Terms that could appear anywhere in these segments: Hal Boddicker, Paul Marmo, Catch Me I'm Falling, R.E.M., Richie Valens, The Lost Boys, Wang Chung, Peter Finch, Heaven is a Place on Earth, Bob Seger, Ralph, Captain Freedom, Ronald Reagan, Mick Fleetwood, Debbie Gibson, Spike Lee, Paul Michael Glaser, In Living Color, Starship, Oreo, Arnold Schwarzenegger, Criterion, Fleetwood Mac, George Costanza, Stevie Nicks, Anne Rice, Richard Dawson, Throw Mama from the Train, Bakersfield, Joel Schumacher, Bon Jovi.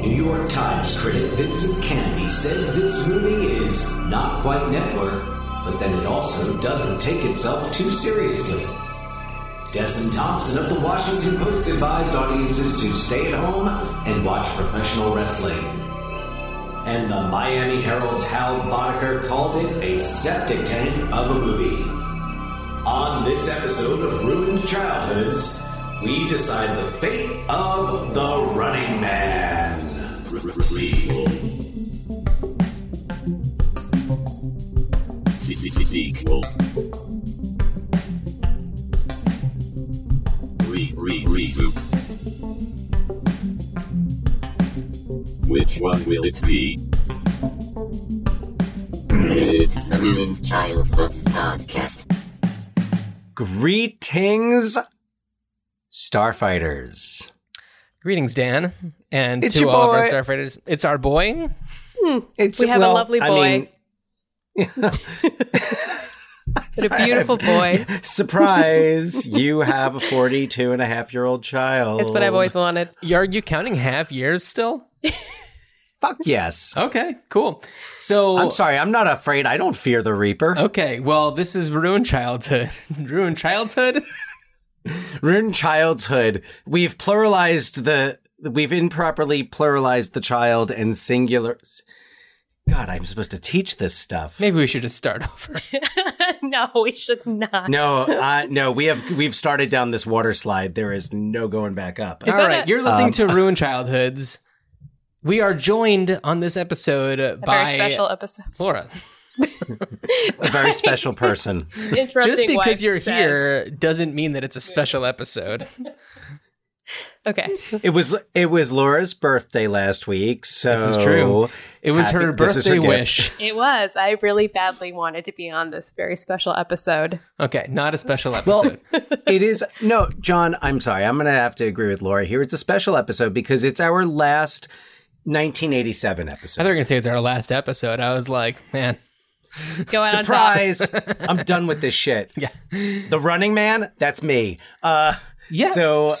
New York Times critic Vincent Canby said this movie is not quite Network, but then it also doesn't take itself too seriously. Destin Thompson of the Washington Post advised audiences to stay at home and watch professional wrestling. And the Miami Herald's Hal Boddicker called it a septic tank of a movie. On this episode of Ruined Childhoods, we decide the fate of the Running Man. Reboot. Which one will it be? It's the Ruined Childhoods podcast. Greetings, Starfighters. Greetings, Dan. And it's to all of our Starfighters, it's our boy. We have a lovely boy. It's a beautiful boy. Surprise, you have a 42-and-a-half-year-old child. It's what I've always wanted. Are you counting half years still? Fuck yes. Okay, cool. So I'm sorry, I'm not afraid. I don't fear the Reaper. Okay, well, this is Ruined Childhood. Ruined Childhood? Ruined Childhood. We've pluralized we've improperly pluralized the child and singular. God, I'm supposed to teach this stuff. Maybe we should just start over. No, we should not. No, we've started down this water slide. There is no going back up. All right, you're listening to Ruined Childhoods. We are joined on this episode by a very special episode. Laura. A very special person. Just because you're here doesn't mean that it's a special episode. Okay. It was Laura's birthday last week, so this is true. It was her birthday wish. It was. I really badly wanted to be on this very special episode. Okay, not a special episode. Well, it is. No, John, I'm sorry. I'm going to have to agree with Laura here. It's a special episode because it's our last 1987 episode. I thought you were going to say it's our last episode. I was like, man. Go out. Surprise. I'm done with this shit. Yeah. The Running Man, that's me. Yeah.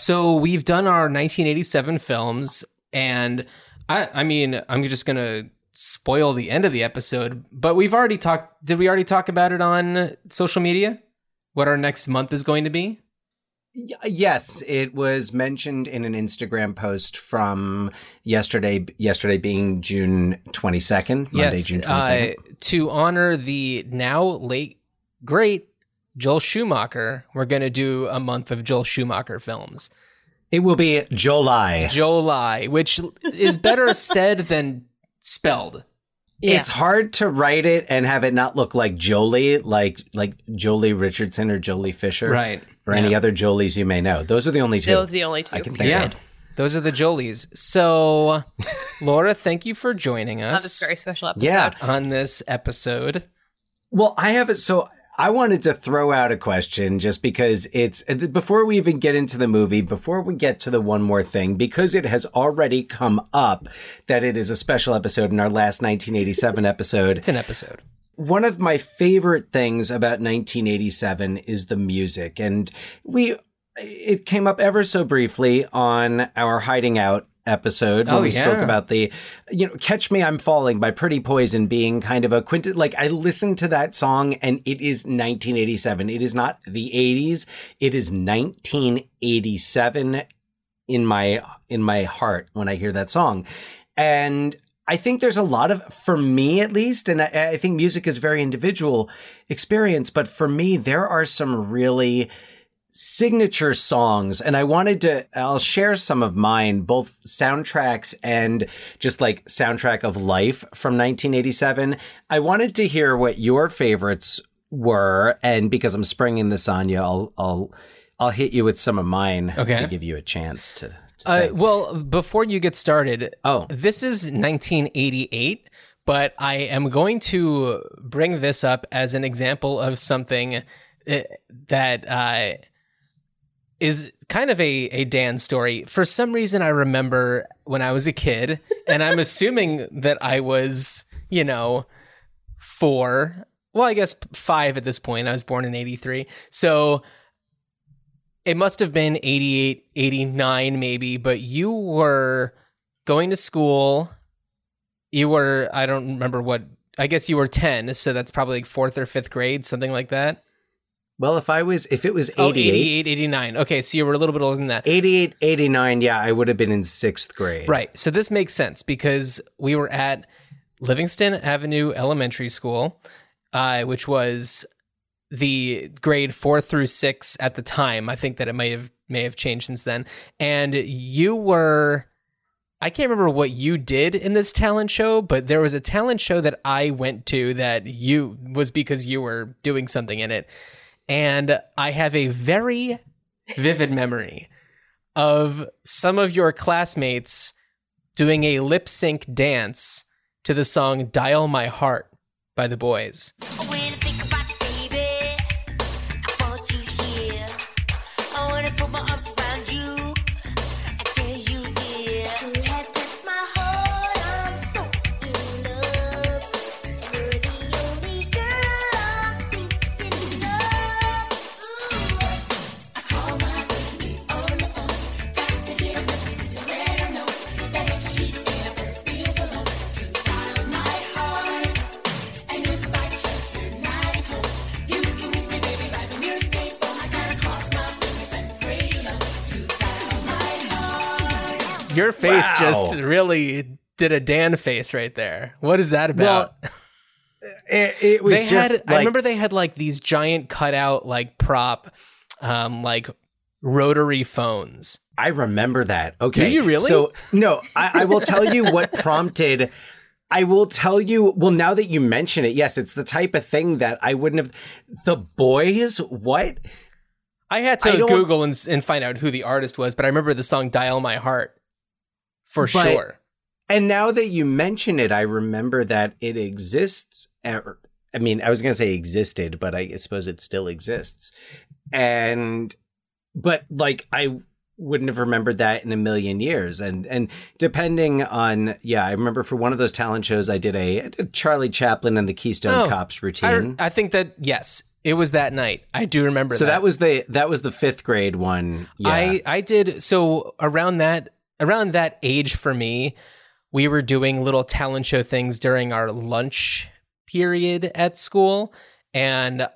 So we've done our 1987 films, and I mean, I'm just going to spoil the end of the episode, but we've already talked. Did we already talk about it on social media? What our next month is going to be? Yes, it was mentioned in an Instagram post from yesterday being June 22nd, Monday, June 22nd. To honor the now late, great Joel Schumacher, we're going to do a month of Joel Schumacher films. It will be Jolie, which is better said than spelled. Yeah. It's hard to write it and have it not look like Jolie, like Jolie Richardson or Jolie Fisher. Right. Or any other Jolies you may know. Those are the only two. I can think of. Those are the Jolies. So, Laura, thank you for joining us. On this very special episode. Yeah, on this episode. Well, I have it. So I wanted to throw out a question just because it's, before we even get into the movie, before we get to the one more thing, because it has already come up that it is a special episode in our last 1987 episode. It's an episode. One of my favorite things about 1987 is the music. And it came up ever so briefly on our Hiding Out episode when we spoke about the, Catch Me I'm Falling by Pretty Poison being kind of a quintet. Like, I listened to that song and it is 1987. It is not the 80s. It is 1987 in my heart when I hear that song. And I think there's a lot of, for me at least, and I think music is a very individual experience, but for me, there are some really signature songs, and I'll share some of mine, both soundtracks and just like soundtrack of life from 1987. I wanted to hear what your favorites were, and because I'm springing this on you, I'll hit you with some of mine to give you a chance to. Well, before you get started, this is 1988, but I am going to bring this up as an example of something that is kind of a Dan story. For some reason, I remember when I was a kid, and I'm assuming that I was, 4. Well, I guess 5 at this point. I was born in 83. So it must have been 88, 89 maybe, but you were going to school. You were, I don't remember what, I guess you were 10, so that's probably like 4th or 5th grade, something like that. Well, if it was 88. Oh, 88, 89. Okay, so you were a little bit older than that. 88, 89, yeah, I would have been in 6th grade. Right, so this makes sense because we were at Livingston Avenue Elementary School, which was the grade 4 through 6 at the time. I think that it may have changed since then. And you were, I can't remember what you did in this talent show, but there was a talent show that I went to that you was because you were doing something in it. And I have a very vivid memory of some of your classmates doing a lip sync dance to the song Dial My Heart by The Boys. Your face just really did a Dan face right there. What is that about? Well, it was I remember they had like these giant cutout, like prop, like rotary phones. I remember that. Okay. Do you really? So no, I will tell you what prompted. I will tell you. Well, now that you mention it, yes, it's the type of thing that I wouldn't have. The Boys, what? I had to Google and find out who the artist was, but I remember the song Dial My Heart. For sure. And now that you mention it, I remember that it exists. I mean, I was going to say existed, but I suppose it still exists. But like, I wouldn't have remembered that in a million years. And depending on, yeah, I remember for one of those talent shows, I did a Charlie Chaplin and the Keystone Cops routine. I think that, yes, it was that night. I do remember that. So that was the 5th grade one. Yeah. I did. So around that age for me, we were doing little talent show things during our lunch period at school. And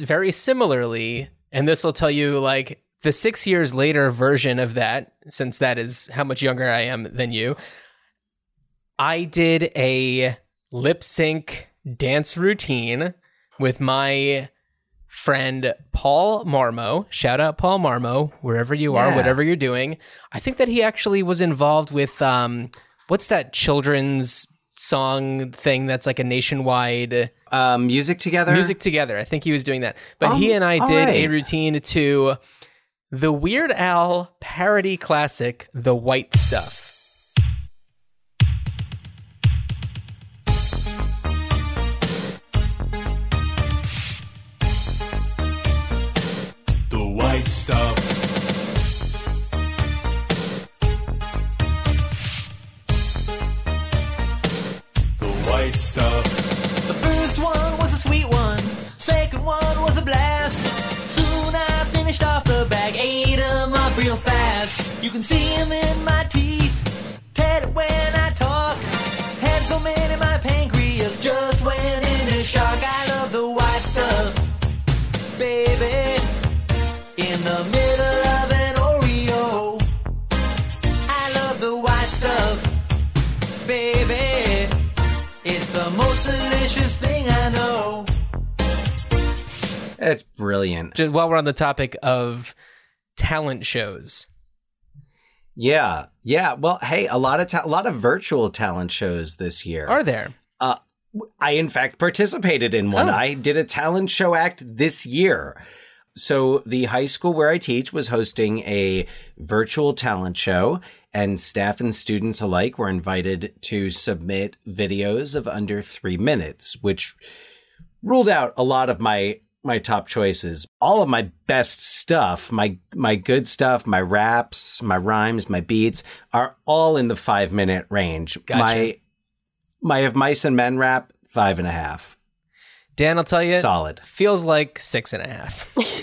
very similarly, and this will tell you like the 6 years later version of that, since that is how much younger I am than you, I did a lip sync dance routine with my friend Paul Marmo. Shout out Paul Marmo, wherever you are, whatever you're doing. I think that he actually was involved with what's that children's song thing that's like a nationwide Music Together? Music Together. I think he was doing that. But he and I did a routine to the Weird Al parody classic, The White Stuff. Stuff. The white stuff. The first one was a sweet one. Second one was a blast. Soon I finished off the bag, ate them up real fast. You can see them in my teeth, pet it when I talk. Had so many my pancreas just went into shock. I love the white stuff, baby. In the middle of an Oreo, I love the white stuff, baby. It's the most delicious thing I know. That's brilliant. Just while we're on the topic of talent shows. Yeah. Well, hey, a lot of virtual talent shows this year. Are there? I, in fact, participated in one. Oh. I did a talent show act this year. So the high school where I teach was hosting a virtual talent show, and staff and students alike were invited to submit videos of under 3 minutes, which ruled out a lot of my top choices. All of my best stuff, my good stuff, my raps, my rhymes, my beats are all in the 5 minute range. Gotcha. My Of Mice and Men rap, 5.5. Dan, I'll tell you, solid. Feels like 6.5.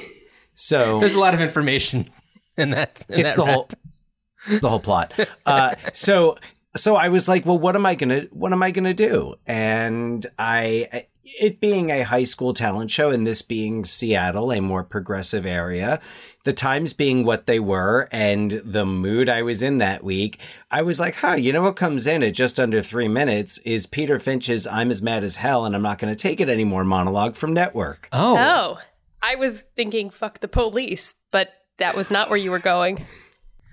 So there's a lot of information in that. It's the whole. It's the whole plot. So I was like, well, what am I gonna do? And it being a high school talent show and this being Seattle, a more progressive area, the times being what they were and the mood I was in that week, I was like, huh, you know what comes in at just under 3 minutes is Peter Finch's I'm as mad as hell and I'm not going to take it anymore monologue from Network. Oh, I was thinking fuck the police, but that was not where you were going.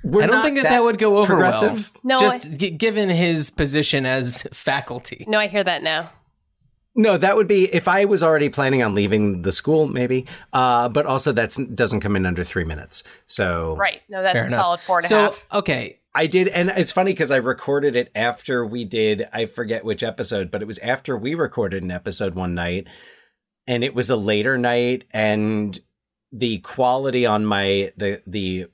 I don't think that would go over progressive. Well. No, just given his position as faculty. No, I hear that now. No, that would be if I was already planning on leaving the school, maybe. But also, that doesn't come in under 3 minutes. So right. No, that's a solid four and a half. Okay. I did. And it's funny because I recorded it after we did. I forget which episode, but it was after we recorded an episode one night. And it was a later night. And the quality on the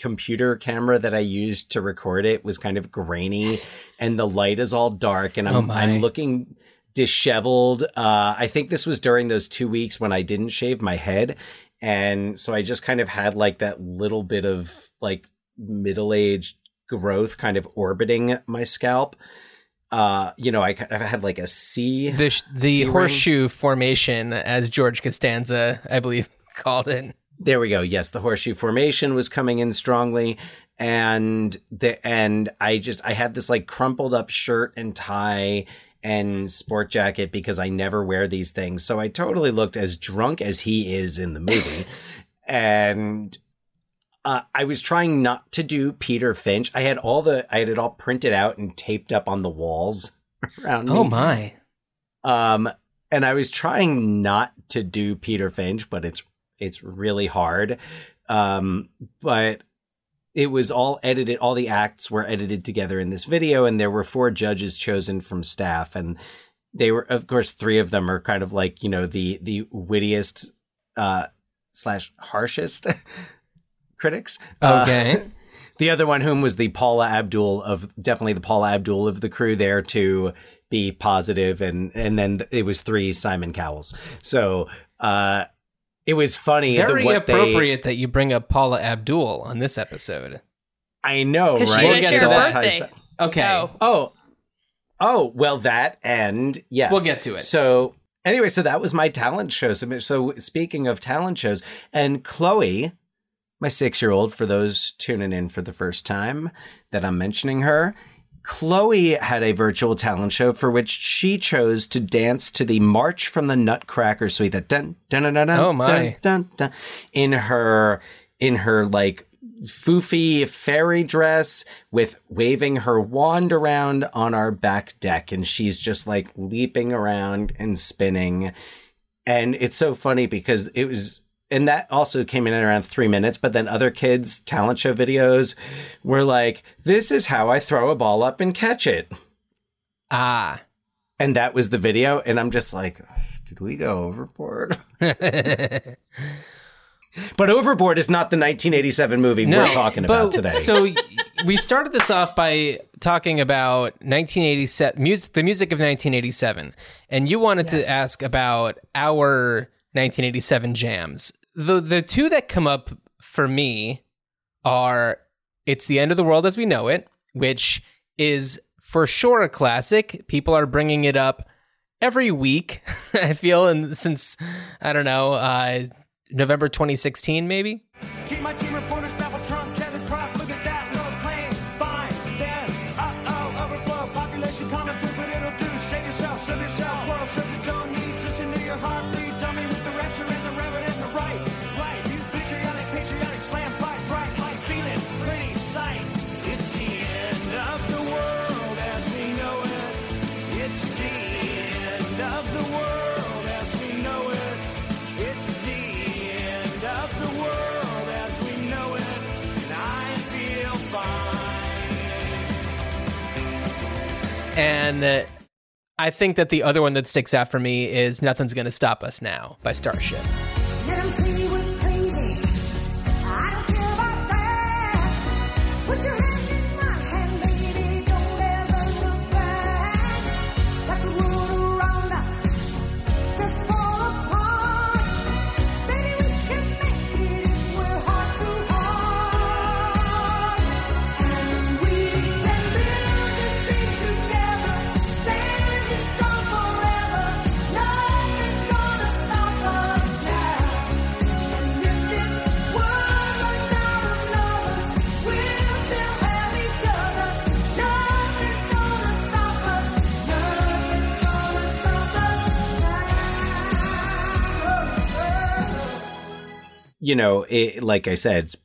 computer camera that I used to record it was kind of grainy. And the light is all dark. And I'm looking disheveled. I think this was during those 2 weeks when I didn't shave my head. And so I just kind of had like that little bit of like middle-aged growth kind of orbiting my scalp. I had like a C. The horseshoe formation, as George Costanza, I believe, called it. There we go. Yes, the horseshoe formation was coming in strongly. And I had this like crumpled up shirt and tie and sport jacket because I never wear these things. So I totally looked as drunk as he is in the movie. And I was trying not to do Peter Finch. I had it all printed out and taped up on the walls around me. Oh my. And I was trying not to do Peter Finch, but it's really hard. But it was all edited. All the acts were edited together in this video. And there were 4 judges chosen from staff. And they were, of course, 3 of them are kind of like, you know, the wittiest / harshest critics. Okay. The other one whom was the Paula Abdul of the crew there to be positive. And then it was 3 Simon Cowells. So, it was funny. Very appropriate that you bring up Paula Abdul on this episode. I know, right? We'll get to that. Okay. Oh, well, that and yes. We'll get to it. So anyway, so that was my talent show. So speaking of talent shows, and Chloe, my 6-year-old, for those tuning in for the first time that I'm mentioning her, Chloe had a virtual talent show for which she chose to dance to the March from the Nutcracker Suite that dun dun dun dun dun, oh my. Dun, dun, dun, in her like foofy fairy dress with waving her wand around on our back deck, and she's just like leaping around and spinning. And it's so funny because it was. And that also came in at around 3 minutes. But then other kids' talent show videos were like, this is how I throw a ball up and catch it. Ah. And that was the video. And I'm just like, did we go overboard? But Overboard is not the 1987 movie we're talking about today. So we started this off by talking about 1987 music, the music of 1987. And you wanted to ask about our 1987 jams. The 2 that come up for me are It's the End of the World as We Know It, which is for sure a classic. People are bringing it up every week, I feel, and since, I don't know, November 2016, maybe? Team, my team reporters, Babel, Trump, Kevin Crop, look at that, no plane, fine, death, uh-oh, overflow, population, common, do what it'll do, shake yourself, serve yourself, world, serve its own needs, listen to your heart. And I think that the other one that sticks out for me is Nothing's Gonna Stop Us Now by Starship. Let 'em see we're crazy. I don't care about that. Put your hand in my hand, baby. Don't ever look back. Let the world around us just fall apart. Baby, we can make it if we're heart to heart. you know, it, like I said, it's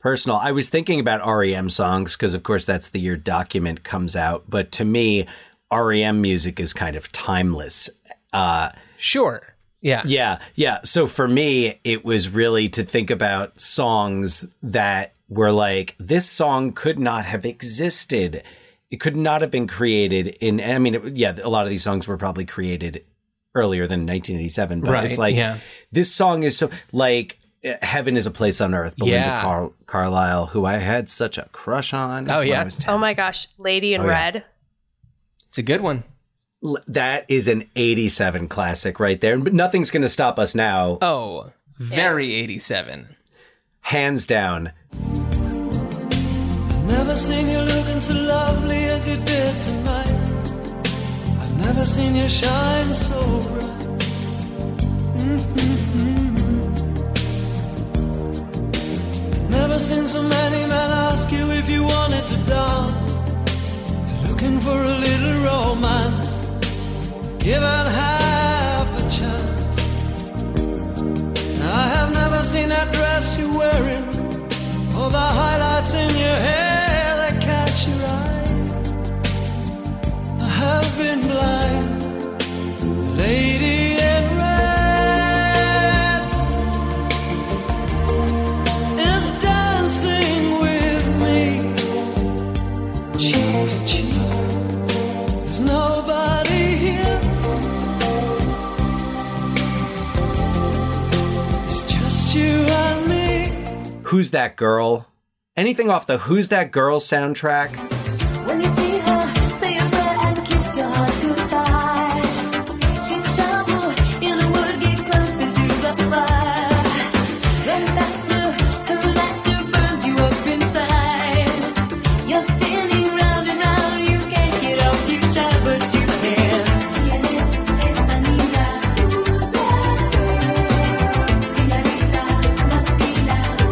personal. I was thinking about R.E.M. songs because, of course, that's the year Document comes out. But to me, R.E.M. music is kind of timeless. Sure. Yeah. Yeah. Yeah. So for me, it was really to think about songs that were like, this song could not have existed. It could not have been created in, I mean, it, yeah, a lot of these songs were probably created earlier than 1987, but right, it's like, yeah, this song is so, like, Heaven is a Place on Earth, Belinda Carlisle, who I had such a crush on. Oh, yeah. Oh, my gosh. Lady in Red. Yeah. It's a good one. That is an 87 classic right there. But nothing's going to stop us now. Oh, very 87. Hands down. I've never seen you looking so lovely as you did tonight. I've never seen you shine so bright. Mm-hmm. Never seen so many men ask you if you wanted to dance. Looking for a little romance. Give it half a chance. I have never seen that dress you're wearing. All the highlights in your hair that catch your eye. I have been blind, lady in red is dancing with me, cheek to cheek. There's nobody here. It's just you and me. Who's That Girl? Anything off the Who's That Girl soundtrack? When you see her, say a prayer and kiss your heart goodbye. She's trouble in a wood, get closer to the fire. Run back through her laughter burns you up inside. You're spinning round and round, you can't get off, you try but you can. Yes, Anita, who's that girl? Señorita, masquerada.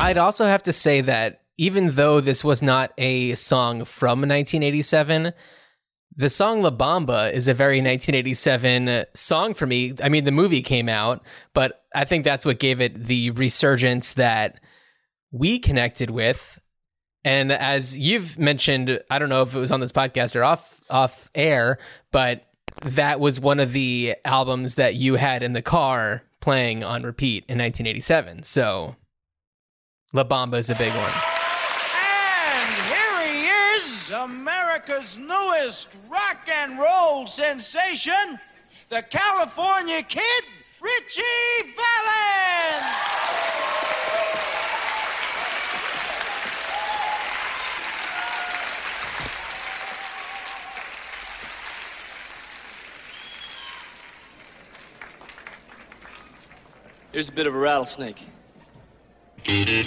I'd also have to say that even though this was not a song from 1987, the song La Bamba is a very 1987 song for me. I mean, the movie came out, but I think that's what gave it the resurgence that we connected with. And as you've mentioned, I don't know if it was on this podcast or off air, but that was one of the albums that you had in the car playing on repeat in 1987. So La Bamba is a big one. And here he is, America's newest rock and roll sensation, the California Kid, Richie Valens. Here's a bit of a rattlesnake. Para bailar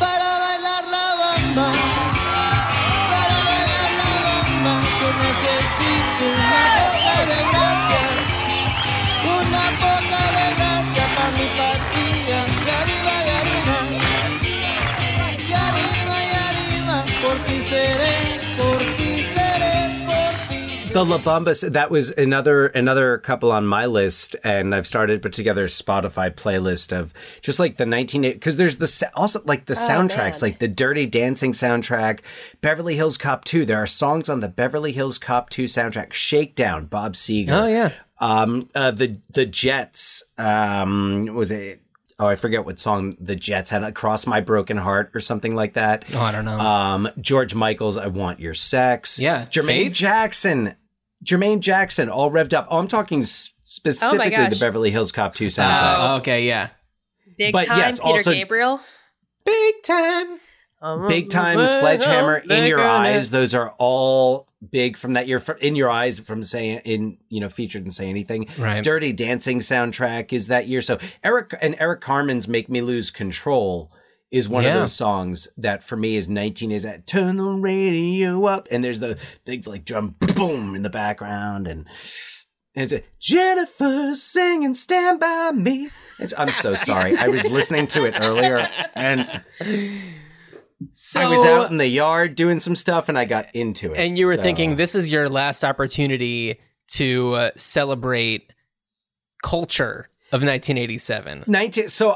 la bamba, para bailar la bamba, se necesita una poca de gracia para mi patria, y arriba, por ti seré. The La Bamba, that was another couple on my list, and I've started to put together a Spotify playlist of just like the 1980s, because there's also like the soundtracks, man. Like the Dirty Dancing soundtrack, Beverly Hills Cop 2. There are songs on the Beverly Hills Cop 2 soundtrack, Shakedown, Bob Seger. Oh, yeah. The Jets, was it? Oh, I forget what song the Jets had, Cross My Broken Heart or something like that. Oh, I don't know. George Michael's I Want Your Sex. Yeah. Jermaine Jackson, All Revved Up. Oh, I'm talking specifically the Beverly Hills Cop 2 soundtrack. Oh, okay, yeah. Big Time, yes, Peter Gabriel. Big Time. Big Time, Sledgehammer, In Your Eyes. Those are all big from that year. In Your Eyes from featured in Say Anything. Right. Dirty Dancing soundtrack is that year. So Eric Carmen's Make Me Lose Control is one of those songs that for me is 19 is that turn the radio up, and there's the things like drum boom in the background, and And it's Jennifer singing "Stand by Me." I'm so sorry. I was listening to it earlier, and I was out in the yard doing some stuff, and I got into it. And you were thinking, this is your last opportunity to celebrate culture of 1987. So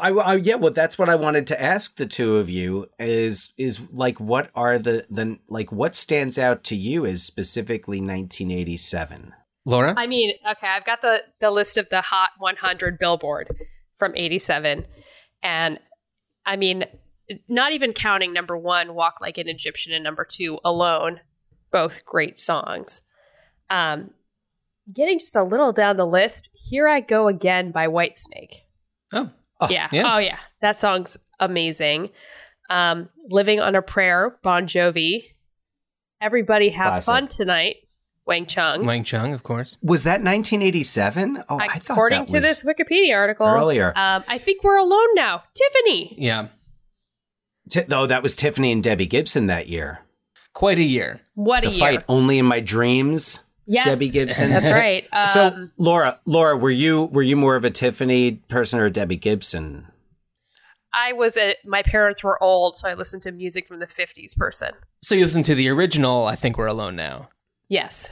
that's what I wanted to ask the two of you is like, what are the like, what stands out to you as specifically 1987? Laura? I mean, okay, I've got the list of the Hot 100 Billboard from 87. And I mean, not even counting number one, Walk Like an Egyptian, and number two, Alone, both great songs. Getting just a little down the list, Here I Go Again by Whitesnake. Oh, yeah. Oh, yeah. That song's amazing. Living on a Prayer, Bon Jovi. Everybody Have Classic. Fun Tonight. Wang Chung, of course. Was that 1987? Oh, I thought that was... According to this Wikipedia article. Earlier. I Think We're Alone Now. Tiffany. Yeah. That was Tiffany and Debbie Gibson that year. Quite a year. What a year. The fight, Only in My Dreams. Yes. Debbie Gibson. That's right. So, Laura, were you more of a Tiffany person or a Debbie Gibson? I was my parents were old, so I listened to music from the 50s person. So you listened to the original, I Think We're Alone Now. Yes.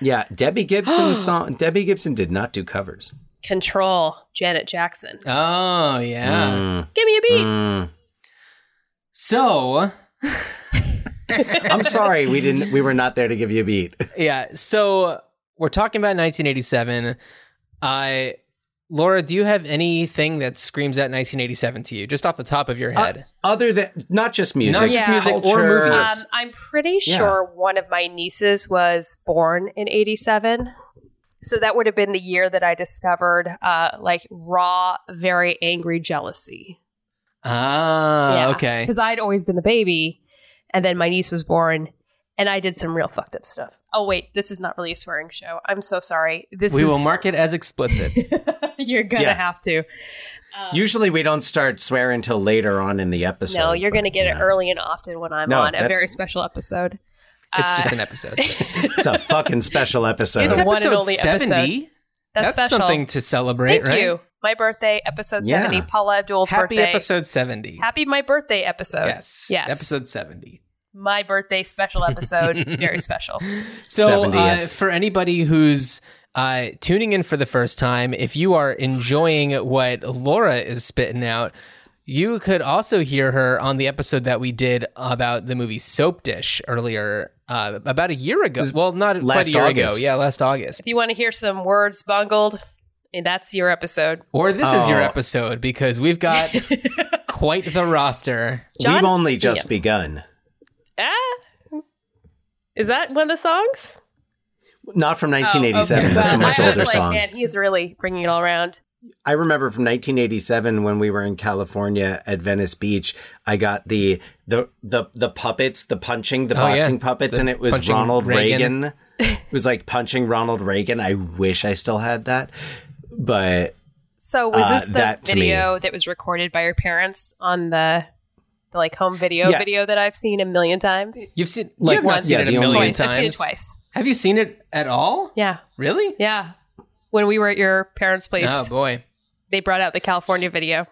Yeah, Debbie Gibson did not do covers. Control, Janet Jackson. Oh, yeah. Give me a beat. So, I'm sorry we were not there to give you a beat. Yeah, so we're talking about 1987. Laura, do you have anything that screams at 1987 to you, just off the top of your head? Other than, not just music. Not just music culture, or movies. I'm pretty sure one of my nieces was born in 87. So that would have been the year that I discovered raw, very angry jealousy. Ah, yeah. Okay. Because I'd always been the baby, and then my niece was born, and I did some real fucked up stuff. Oh, wait, this is not really a swearing show. I'm so sorry. We will mark it as explicit. You're going to have to. Usually we don't start swearing until later on in the episode. No, you're going to get it early and often when I'm on a very special episode. It's just an episode. It's a fucking special episode. It's one and only 70. Episode. That's something to celebrate, Thank right? Thank you. My birthday, episode 70. Paula Abdul's Happy birthday. Happy episode 70. Happy my birthday episode. Yes. Episode 70. My birthday special episode. Very special. So for anybody who's tuning in for the first time, if you are enjoying what Laura is spitting out, you could also hear her on the episode that we did about the movie Soap Dish earlier, about a year ago. Well, not last quite a year August. Ago. Yeah, last August. If you want to hear some words bungled, that's your episode. Or this is your episode, because we've got quite the roster. We've only just begun. Is that one of the songs? Not from 1987. Okay. That's a much older song. Man, he's really bringing it all around. I remember from 1987 when we were in California at Venice Beach, I got the puppets, the boxing puppets, and it was Ronald Reagan. It was like punching Ronald Reagan. I wish I still had that. But so was this the video that was recorded by your parents on the like home video that I've seen a million times? You've seen like once, seen it a million times. I've seen it twice. Have you seen it at all? Yeah. Really? Yeah. When we were at your parents' place. Oh, boy. They brought out the California video.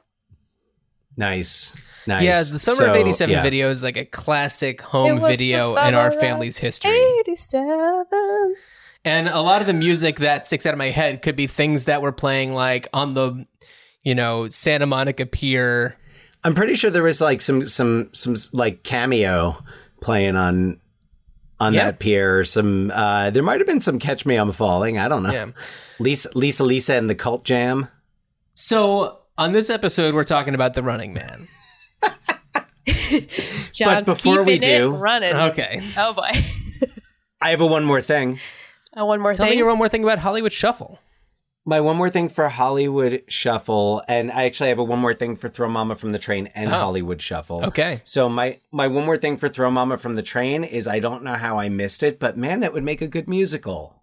Nice. Yeah, the Summer of 87 video is like a classic home video in our family's history. 87. And a lot of the music that sticks out of my head could be things that were playing like on the, Santa Monica Pier. I'm pretty sure there was like some like cameo playing on that pier, some there might have been some Catch Me I'm Falling. I don't know. Yeah. Lisa and the Cult Jam. So on this episode, we're talking about the Running Man. John's but before we do, running. Okay. Oh boy. I have one more thing. Tell me your one more thing about Hollywood Shuffle. My one more thing for Hollywood Shuffle, and I actually have a one more thing for Throw Mama from the Train and Hollywood Shuffle. Okay. So my one more thing for Throw Mama from the Train is I don't know how I missed it, but man, that would make a good musical.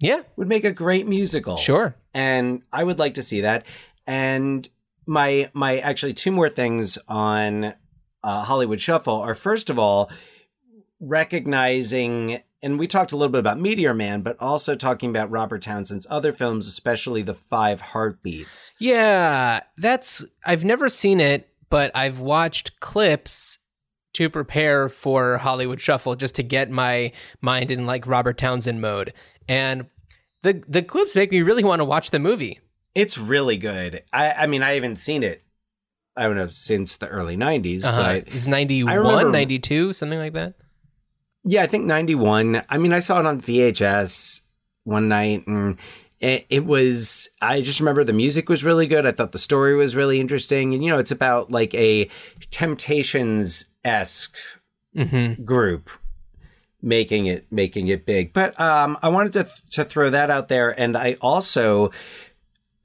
Yeah. Would make a great musical. Sure. And I would like to see that. And my actually two more things on Hollywood Shuffle are, first of all, recognizing And we talked a little bit about Meteor Man, but also talking about Robert Townsend's other films, especially the 5 Heartbeats. Yeah, I've never seen it, but I've watched clips to prepare for Hollywood Shuffle just to get my mind in like Robert Townsend mode. And the clips make me really want to watch the movie. It's really good. I mean, I haven't seen it, I don't know, since the early 90s. But it's 91, remember, 92, something like that? Yeah, I think 91. I mean, I saw it on VHS one night, and it was, I just remember the music was really good. I thought the story was really interesting. And, you know, it's about like a Temptations-esque group making it big. But I wanted to throw that out there. And I also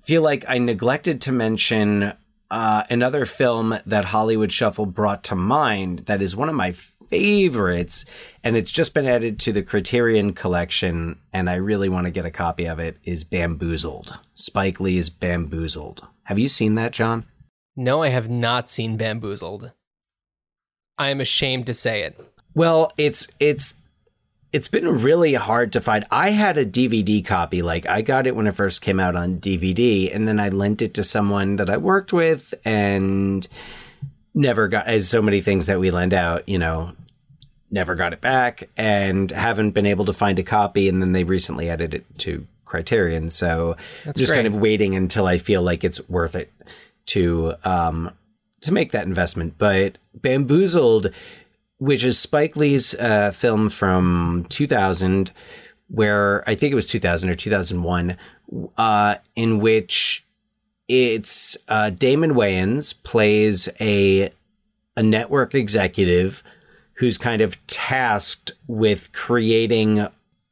feel like I neglected to mention another film that Hollywood Shuffle brought to mind that is one of my favorites, and it's just been added to the Criterion collection, and I really want to get a copy of it, is Bamboozled. Spike Lee's Bamboozled. Have you seen that, John? No, I have not seen Bamboozled. I am ashamed to say it. Well, it's been really hard to find. I had a DVD copy. Like, I got it when it first came out on DVD, and then I lent it to someone that I worked with, and never got, as so many things that we lend out, you know, never got it back, and haven't been able to find a copy. And then they recently added it to Criterion. So that's just great. Kind of waiting until I feel like it's worth it to make that investment. But Bamboozled, which is Spike Lee's film from 2000, where I think it was 2000 or 2001, in which it's Damon Wayans plays a network executive who's kind of tasked with creating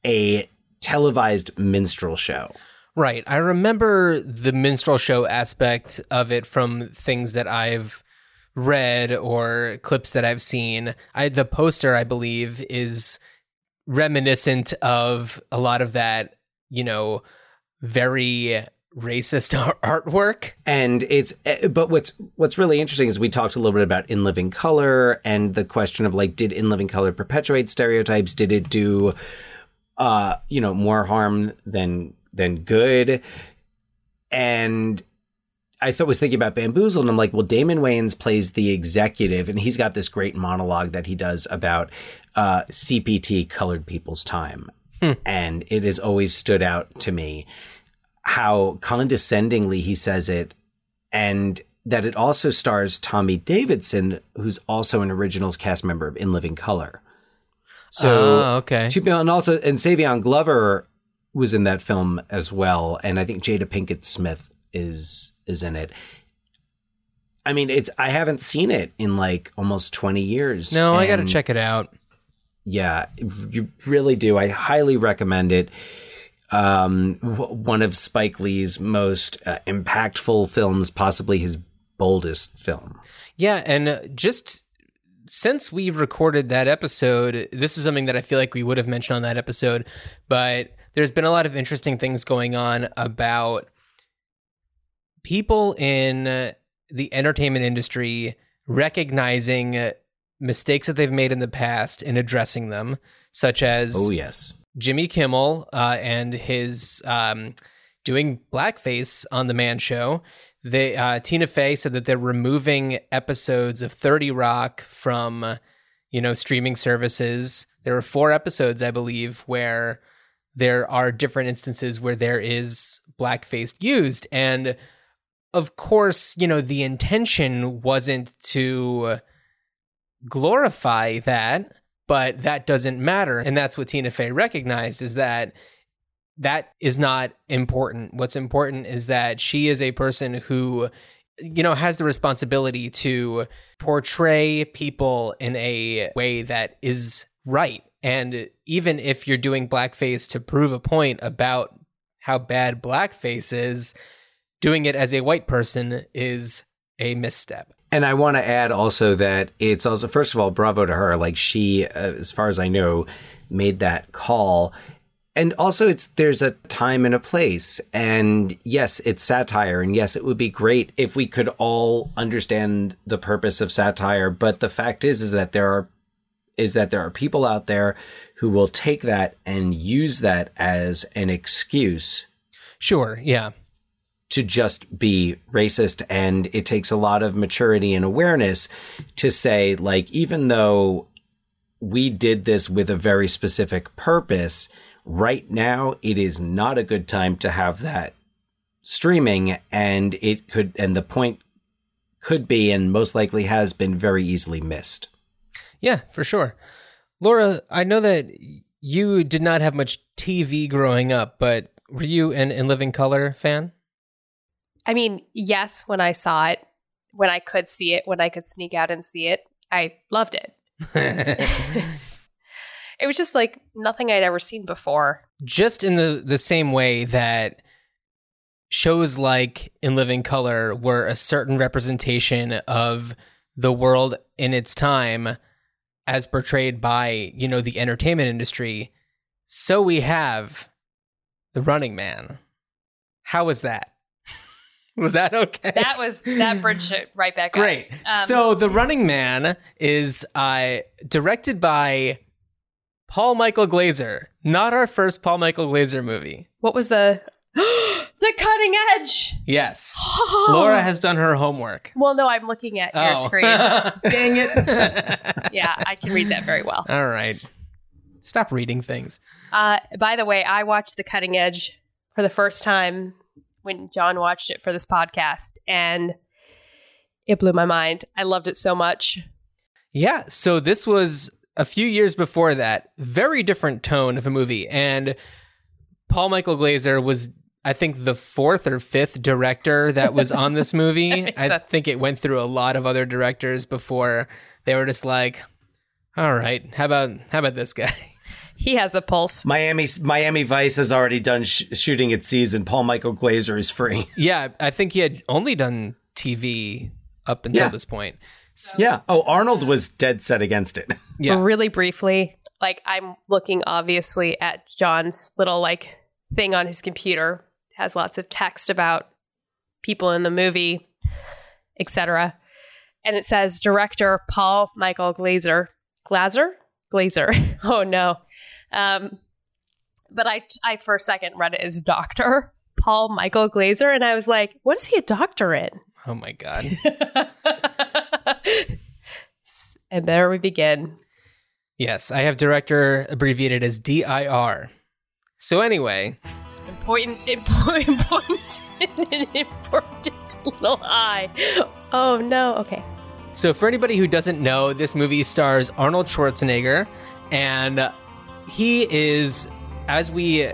a televised minstrel show. Right. I remember the minstrel show aspect of it from things that I've read or clips that I've seen. The poster, I believe, is reminiscent of a lot of that, you know, very racist artwork. And but what's really interesting is we talked a little bit about In Living Color and the question of, like, did In Living Color perpetuate stereotypes? Did it do, you know, more harm than good? And I was thinking about Bamboozled, and I'm like, well, Damon Wayans plays the executive, and he's got this great monologue that he does about CPT, colored people's time. And it has always stood out to me how condescendingly he says it, and that it also stars Tommy Davidson, who's also an originals cast member of In Living Color. So, okay. And Savion Glover was in that film as well. And I think Jada Pinkett Smith is in it. I mean, I haven't seen it in like almost 20 years. No, I got to check it out. Yeah, you really do. I highly recommend it. One of Spike Lee's most impactful films, possibly his boldest film. Yeah, and just since we recorded that episode, this is something that I feel like we would have mentioned on that episode, but there's been a lot of interesting things going on about people in the entertainment industry recognizing mistakes that they've made in the past and addressing them, such as... Oh, yes. Jimmy Kimmel and his doing blackface on The Man Show. Tina Fey said that they're removing episodes of 30 Rock from, you know, streaming services. There are 4 episodes, I believe, where there are different instances where there is blackface used. And, of course, you know, the intention wasn't to glorify that, but that doesn't matter. And that's what Tina Fey recognized, is that is not important. What's important is that she is a person who, you know, has the responsibility to portray people in a way that is right. And even if you're doing blackface to prove a point about how bad blackface is, doing it as a white person is a misstep. And I want to add also that it's also, first of all, bravo to her. Like, she, as far as I know, made that call. And also there's a time and a place. And yes, it's satire. And yes, it would be great if we could all understand the purpose of satire. But the fact is that there are is that there are people out there who will take that and use that as an excuse. Sure. Yeah. To just be racist. And it takes a lot of maturity and awareness to say, like, even though we did this with a very specific purpose, right now it is not a good time to have that streaming. And it could, and the point could be, and most likely has been, very easily missed. Yeah, for sure. Laura, I know that you did not have much TV growing up, but were you an In Living Color fan? I mean, yes, when I saw it, when I could see it, when I could sneak out and see it, I loved it. It was just like nothing I'd ever seen before. Just in the same way that shows like In Living Color were a certain representation of the world in its time, as portrayed by, you know, the entertainment industry. So we have The Running Man. How was that? Was that okay? That bridged it right back. Great. So The Running Man is directed by Paul Michael Glaser. Not our first Paul Michael Glaser movie. What was the... The Cutting Edge. Yes. Oh. Laura has done her homework. Well, no, I'm looking at your screen. Dang it. Yeah, I can read that very well. All right. Stop reading things. By the way, I watched The Cutting Edge for the first time when John watched it for this podcast, and it blew my mind. I loved it so much. Yeah. So this was a few years before that. Very different tone of a movie. And Paul Michael Glaser was, I think, the fourth or fifth director that was on this movie. I think it went through a lot of other directors before they were just like, all right, how about this guy? He has a pulse. Miami Vice has already done shooting its season. Paul Michael Glaser is free. Yeah, I think he had only done TV up until this point. So, yeah. Oh, Arnold was dead set against it. Yeah. Really briefly, like, I'm looking obviously at John's little like thing on his computer. It has lots of text about people in the movie, etc. And it says director Paul Michael Glaser. Glaser. Oh no. But I for a second read it as Dr. Paul Michael Glaser, and I was like, what is he a doctor in? Oh my God. And there we begin. Yes, I have director abbreviated as DIR. So anyway. Important little I. Oh no, okay. So for anybody who doesn't know, this movie stars Arnold Schwarzenegger, and he is, as we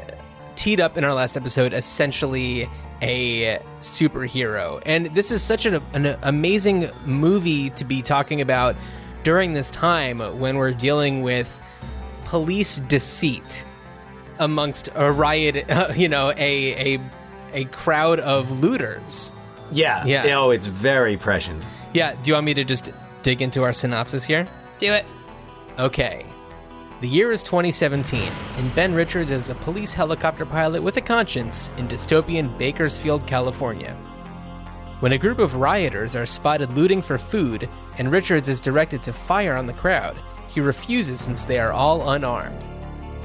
teed up in our last episode, essentially a superhero. And this is such an amazing movie to be talking about during this time when we're dealing with police deceit amongst a riot, a crowd of looters. Yeah. Oh, it's very prescient. Yeah, do you want me to just dig into our synopsis here? Do it. Okay. The year is 2017, and Ben Richards is a police helicopter pilot with a conscience in dystopian Bakersfield, California. When a group of rioters are spotted looting for food, and Richards is directed to fire on the crowd, he refuses since they are all unarmed.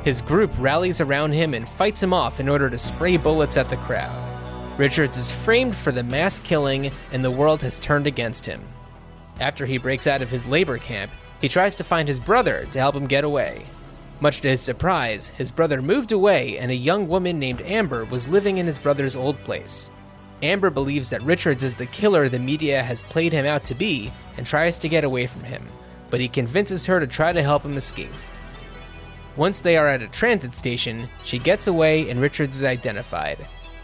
His group rallies around him and fights him off in order to spray bullets at the crowd. Richards is framed for the mass killing, and the world has turned against him. After he breaks out of his labor camp, he tries to find his brother to help him get away. Much to his surprise, his brother moved away, and a young woman named Amber was living in his brother's old place. Amber believes that Richards is the killer the media has played him out to be, and tries to get away from him, but he convinces her to try to help him escape. Once they are at a transit station, she gets away and Richards is identified.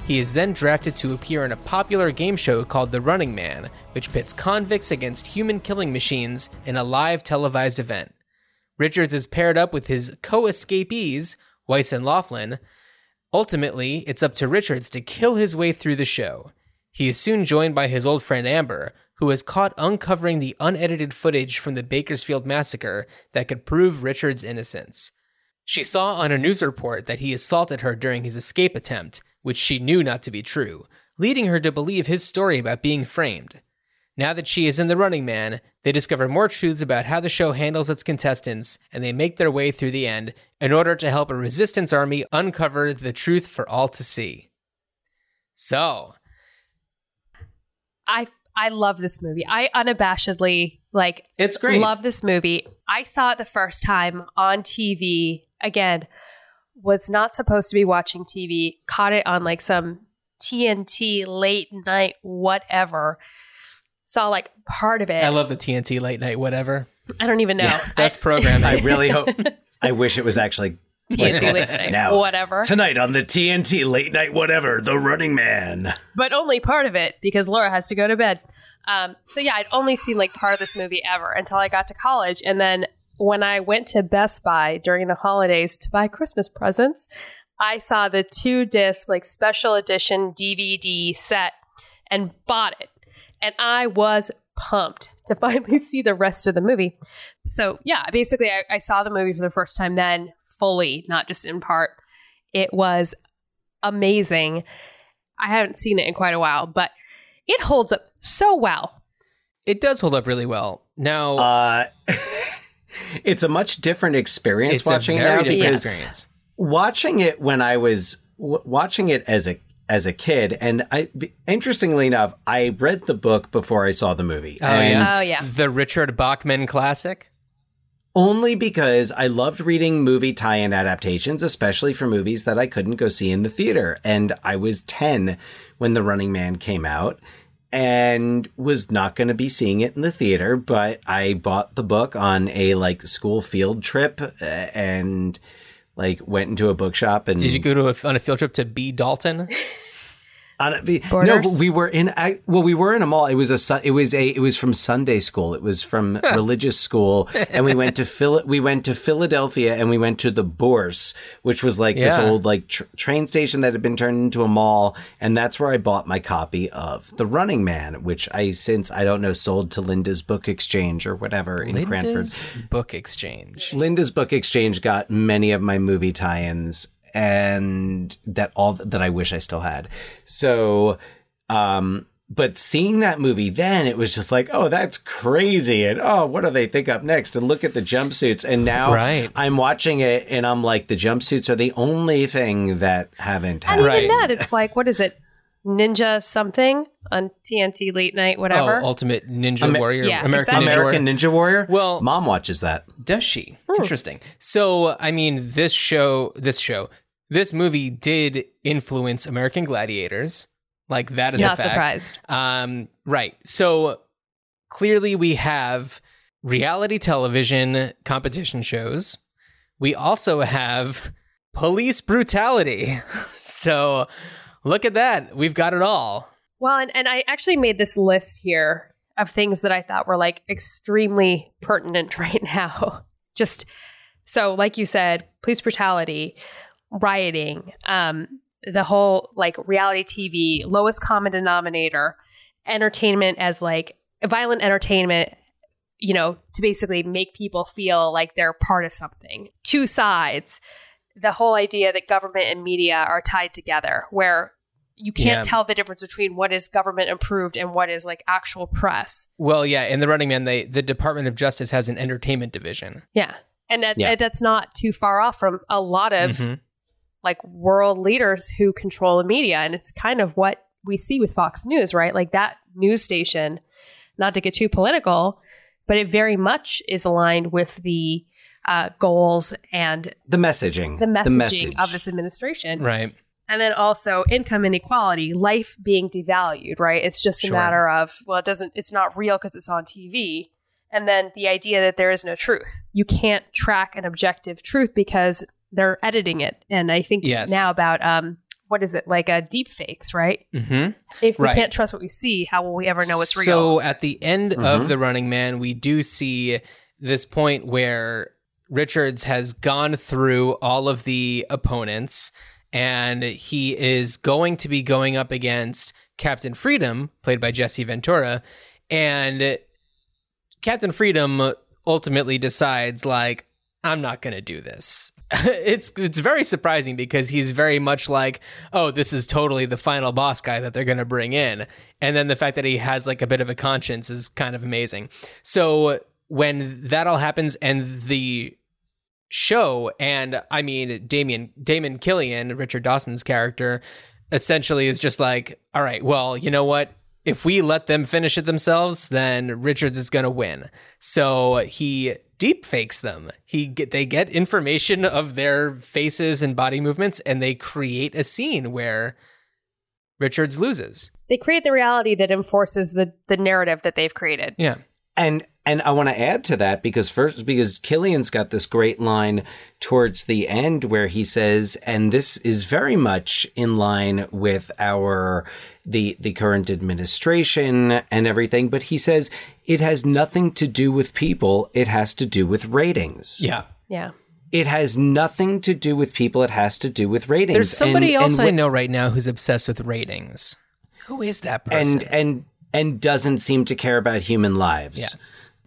He is then drafted to appear in a popular game show called The Running Man, which pits convicts against human killing machines in a live televised event. Richards is paired up with his co-escapees, Weiss and Laughlin. Ultimately, it's up to Richards to kill his way through the show. He is soon joined by his old friend Amber, who is caught uncovering the unedited footage from the Bakersfield massacre that could prove Richards' innocence. She saw on a news report that he assaulted her during his escape attempt, which she knew not to be true, leading her to believe his story about being framed. Now that she is in The Running Man, They discover more truths about how the show handles its contestants, and they make their way through the end in order to help a resistance army uncover the truth for all to see. So, I love this movie. I unabashedly, it's great. Love this movie. I saw it the first time on TV. Again, was not supposed to be watching TV. Caught it on some TNT late night whatever. Saw part of it. I love the TNT late night whatever. I don't even know. Yeah, best program. I really hope. I wish it was actually TNT late night now, whatever. Tonight on the TNT late night whatever, The Running Man. But only part of it because Laura has to go to bed. So yeah, I'd only seen part of this movie ever until I got to college. And then when I went to Best Buy during the holidays to buy Christmas presents, I saw the 2-disc special edition DVD set and bought it. And I was pumped to finally see the rest of the movie. So yeah, basically I saw the movie for the first time then fully, not just in part. It was amazing. I haven't seen it in quite a while, but it holds up so well. It does hold up really well. Now, it's a much different experience watching it now, because yes. Watching it when I was watching it as a kid. And interestingly enough, I read the book before I saw the movie. Oh, yeah. The Richard Bachman classic. Only because I loved reading movie tie-in adaptations, especially for movies that I couldn't go see in the theater. And I was 10 when The Running Man came out and was not going to be seeing it in the theater. But I bought the book on a school field trip and went into a bookshop. And did you go on a field trip to B. Dalton? No, but we were in a mall. It was from Sunday school. It was from religious school, and we went to Philadelphia, and we went to the Bourse, which was this old train station that had been turned into a mall, and that's where I bought my copy of The Running Man, which I sold to Linda's Book Exchange or whatever in Cranford. Linda's Book Exchange got many of my movie tie-ins. And that I wish I still had. So, but seeing that movie then, it was just oh, that's crazy. And oh, what do they think up next? And look at the jumpsuits. And now I'm watching it and I'm the jumpsuits are the only thing that haven't happened. And even that, it's what is it? Ninja something on TNT late night, whatever. Oh, Ultimate Ninja Warrior. Yeah, American Ninja Warrior. Well, Mom watches that. Does she? Ooh. Interesting. So, this movie did influence American Gladiators. That is a fact. Not surprised. Right. So, clearly we have reality television competition shows. We also have police brutality. So... look at that. We've got it all. Well, and I actually made this list here of things that I thought were extremely pertinent right now. Just so, like you said, police brutality, rioting, the whole reality TV, lowest common denominator, entertainment as violent entertainment, to basically make people feel like they're part of something. Two sides. The whole idea that government and media are tied together, where you can't tell the difference between what is government approved and what is actual press. Well, yeah. In The Running Man, the Department of Justice has an entertainment division. Yeah. And that's not too far off from a lot of world leaders who control the media. And it's kind of what we see with Fox News, right? That news station, not to get too political, but it very much is aligned with the goals and the messaging of this administration. Right. And then also income inequality, life being devalued, right? It's just a matter of, it's not real because it's on TV. And then the idea that there is no truth. You can't track an objective truth because they're editing it. And I think now about, deep fakes, right? Mm-hmm. If we can't trust what we see, how will we ever know what's real? So at the end of The Running Man, we do see this point where Richards has gone through all of the opponents, and he is going to be going up against Captain Freedom, played by Jesse Ventura. And Captain Freedom ultimately decides, I'm not going to do this. it's very surprising because he's very much like, oh, this is totally the final boss guy that they're going to bring in. And then the fact that he has like a bit of a conscience is kind of amazing. So when that all happens and the show, and I mean, Damon Killian, Richard Dawson's character, essentially is just like, all right, well, you know what? If we let them finish it themselves, then Richards is going to win. So he deep fakes them. They get information of their faces and body movements, and they create a scene where Richards loses. They create the reality that enforces the narrative that they've created. Yeah. And I want to add to that because Killian's got this great line towards the end where he says, and this is very much in line with the current administration and everything, but he says it has nothing to do with people. It has to do with ratings. Yeah. Yeah. It has nothing to do with people. It has to do with ratings. There's somebody else I know right now who's obsessed with ratings. Who is that person? And doesn't seem to care about human lives. Yeah.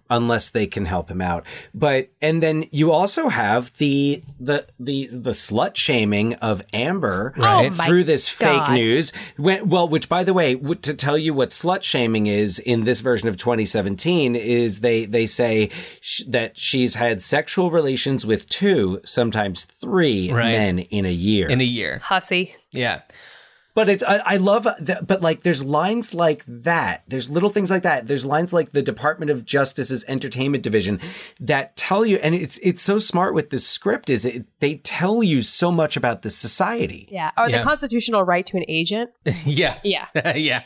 Unless they can help him out. But and then you also have the slut shaming of Amber through this fake news. Which by the way, to tell you what slut shaming is in this version of 2017 is they say that she's had sexual relations with 2, sometimes 3 men in a year. Hussy. Yeah. But it's, I love that, but like, there's lines like that. There's little things like that. There's lines like the Department of Justice's Entertainment Division that tell you, and it's so smart with this script is they tell you so much about the society. Yeah. Or the constitutional right to an agent. Yeah. Yeah. Yeah.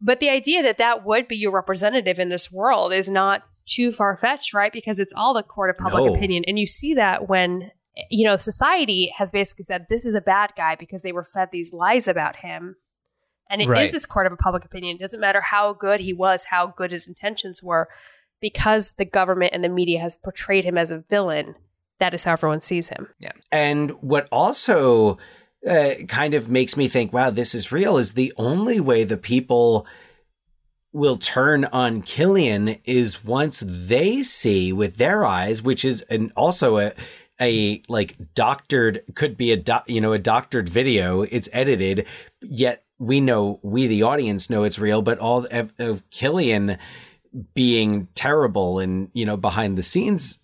But the idea that would be your representative in this world is not too far-fetched, right? Because it's all the court of public opinion. And you see that when... You know, society has basically said this is a bad guy because they were fed these lies about him. And it is this court of a public opinion. It doesn't matter how good he was, how good his intentions were, because the government and the media has portrayed him as a villain. That is how everyone sees him. Yeah. And what also kind of makes me think, wow, this is real, is the only way the people will turn on Killian is once they see with their eyes, which is a doctored video. It's edited, yet we the audience know it's real, but all of Killian being terrible and, you know, behind the scenes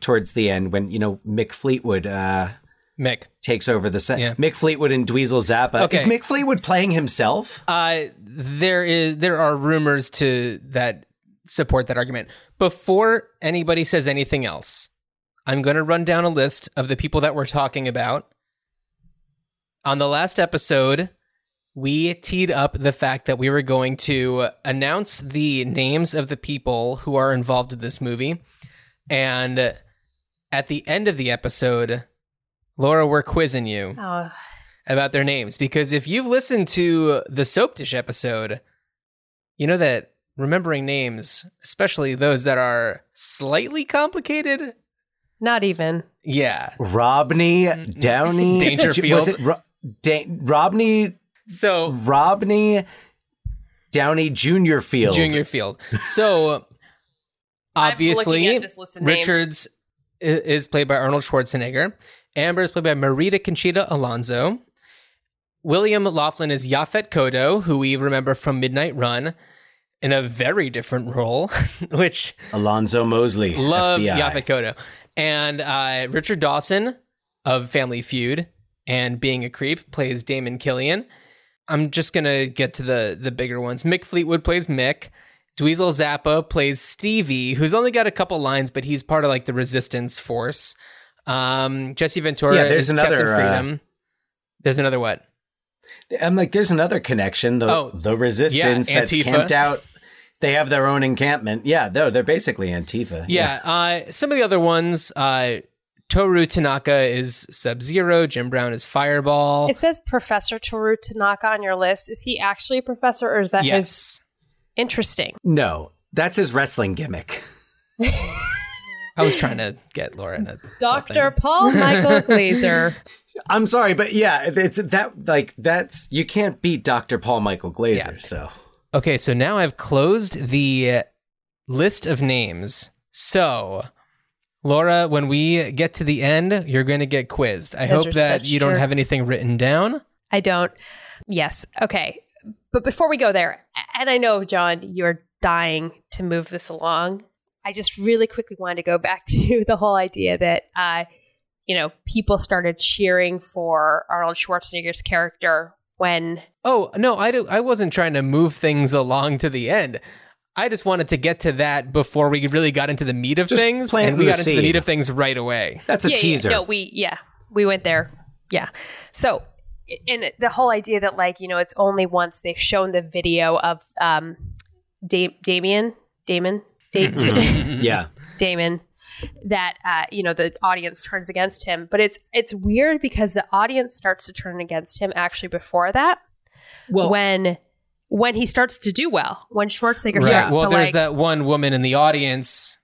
towards the end when, you know, Mick Fleetwood, takes over the set. Yeah. Mick Fleetwood and Dweezil Zappa. Okay. Is Mick Fleetwood playing himself? There are rumors to that support that argument. Before anybody says anything else, I'm going to run down a list of the people that we're talking about. On the last episode, we teed up the fact that we were going to announce the names of the people who are involved in this movie. And at the end of the episode, Laura, we're quizzing you about their names. Because if you've listened to the Soap Dish episode, you know that remembering names, especially those that are slightly complicated... Not even. Yeah. Rodney Downey. Dangerfield. Was it Rodney? So. Rodney Downey Jr. Field. So, obviously, Richards is played by Arnold Schwarzenegger. Amber is played by Marita Conchita Alonso. William Laughlin is Yaphet Kotto, who we remember from Midnight Run. In a very different role, which... Alonzo Mosley, love FBI. Yaphet Kotto. And Richard Dawson of Family Feud and Being a Creep plays Damon Killian. I'm just going to get to the bigger ones. Mick Fleetwood plays Mick. Dweezil Zappa plays Stevie, who's only got a couple lines, but he's part of like the resistance force. Jesse Ventura is Captain Freedom. There's another what? I'm like, there's another connection. The resistance that's camped out. They have their own encampment. Yeah, they're basically Antifa. Yeah. Some of the other ones, Toru Tanaka is Sub-Zero. Jim Brown is Fireball. It says Professor Toru Tanaka on your list. Is he actually a professor or is that his? Interesting. No, that's his wrestling gimmick. I was trying to get Laura in a Dr. Paul Michael Glaser. I'm sorry, but yeah, it's that like that's you can't beat Dr. Paul Michael Glaser. Yeah. So okay, so now I've closed the list of names. So Laura, when we get to the end, you're going to get quizzed. I hope that you don't have anything written down. I don't. Yes. Okay. But before we go there, and I know, John, you're dying to move this along. I just really quickly wanted to go back to the whole idea that, you know, people started cheering for Arnold Schwarzenegger's character when... Oh, no, I wasn't trying to move things along to the end. I just wanted to get to that before we really got into the meat of things. And we got into the meat of things right away. That's a teaser. We went there. Yeah. So... And the whole idea that, like, you know, it's only once they've shown the video of Damon, that, you know, the audience turns against him. But it's weird because the audience starts to turn against him actually before that. Well, when he starts to do well, when Schwarzenegger starts to, there's that one woman in the audience.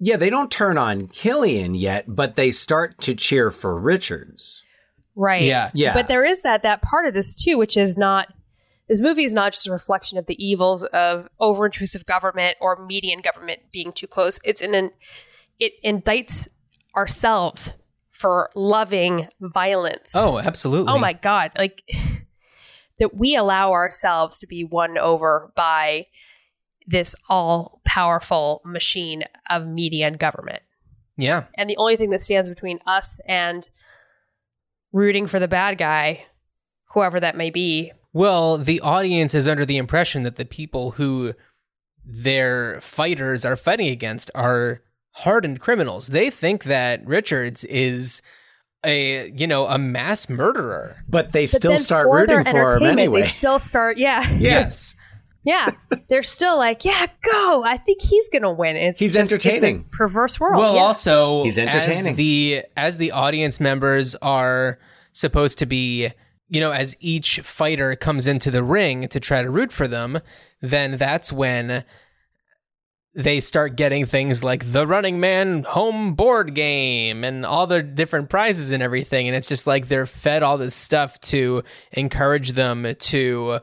Yeah, they don't turn on Killian yet, but they start to cheer for Richards. Right. Yeah. Yeah. But there is that part of this too, which is not, this movie is not just a reflection of the evils of over-intrusive government or median government being too close. It indicts ourselves for loving violence. Oh, absolutely. Oh my God. Like that we allow ourselves to be won over by this all-powerful machine of median government. Yeah. And the only thing that stands between us and rooting for the bad guy, whoever that may be. Well, the audience is under the impression that the people who their fighters are fighting against are hardened criminals. They think that Richards is a mass murderer. But they still start rooting for him anyway. They still start, Yes. Yeah. They're still like, go. I think he's going to win. He's just entertaining. It's a perverse world. Well, also, he's entertaining. As the audience members are supposed to be, you know, as each fighter comes into the ring to try to root for them, then that's when they start getting things like the Running Man home board game and all the different prizes and everything. And it's just like they're fed all this stuff to encourage them to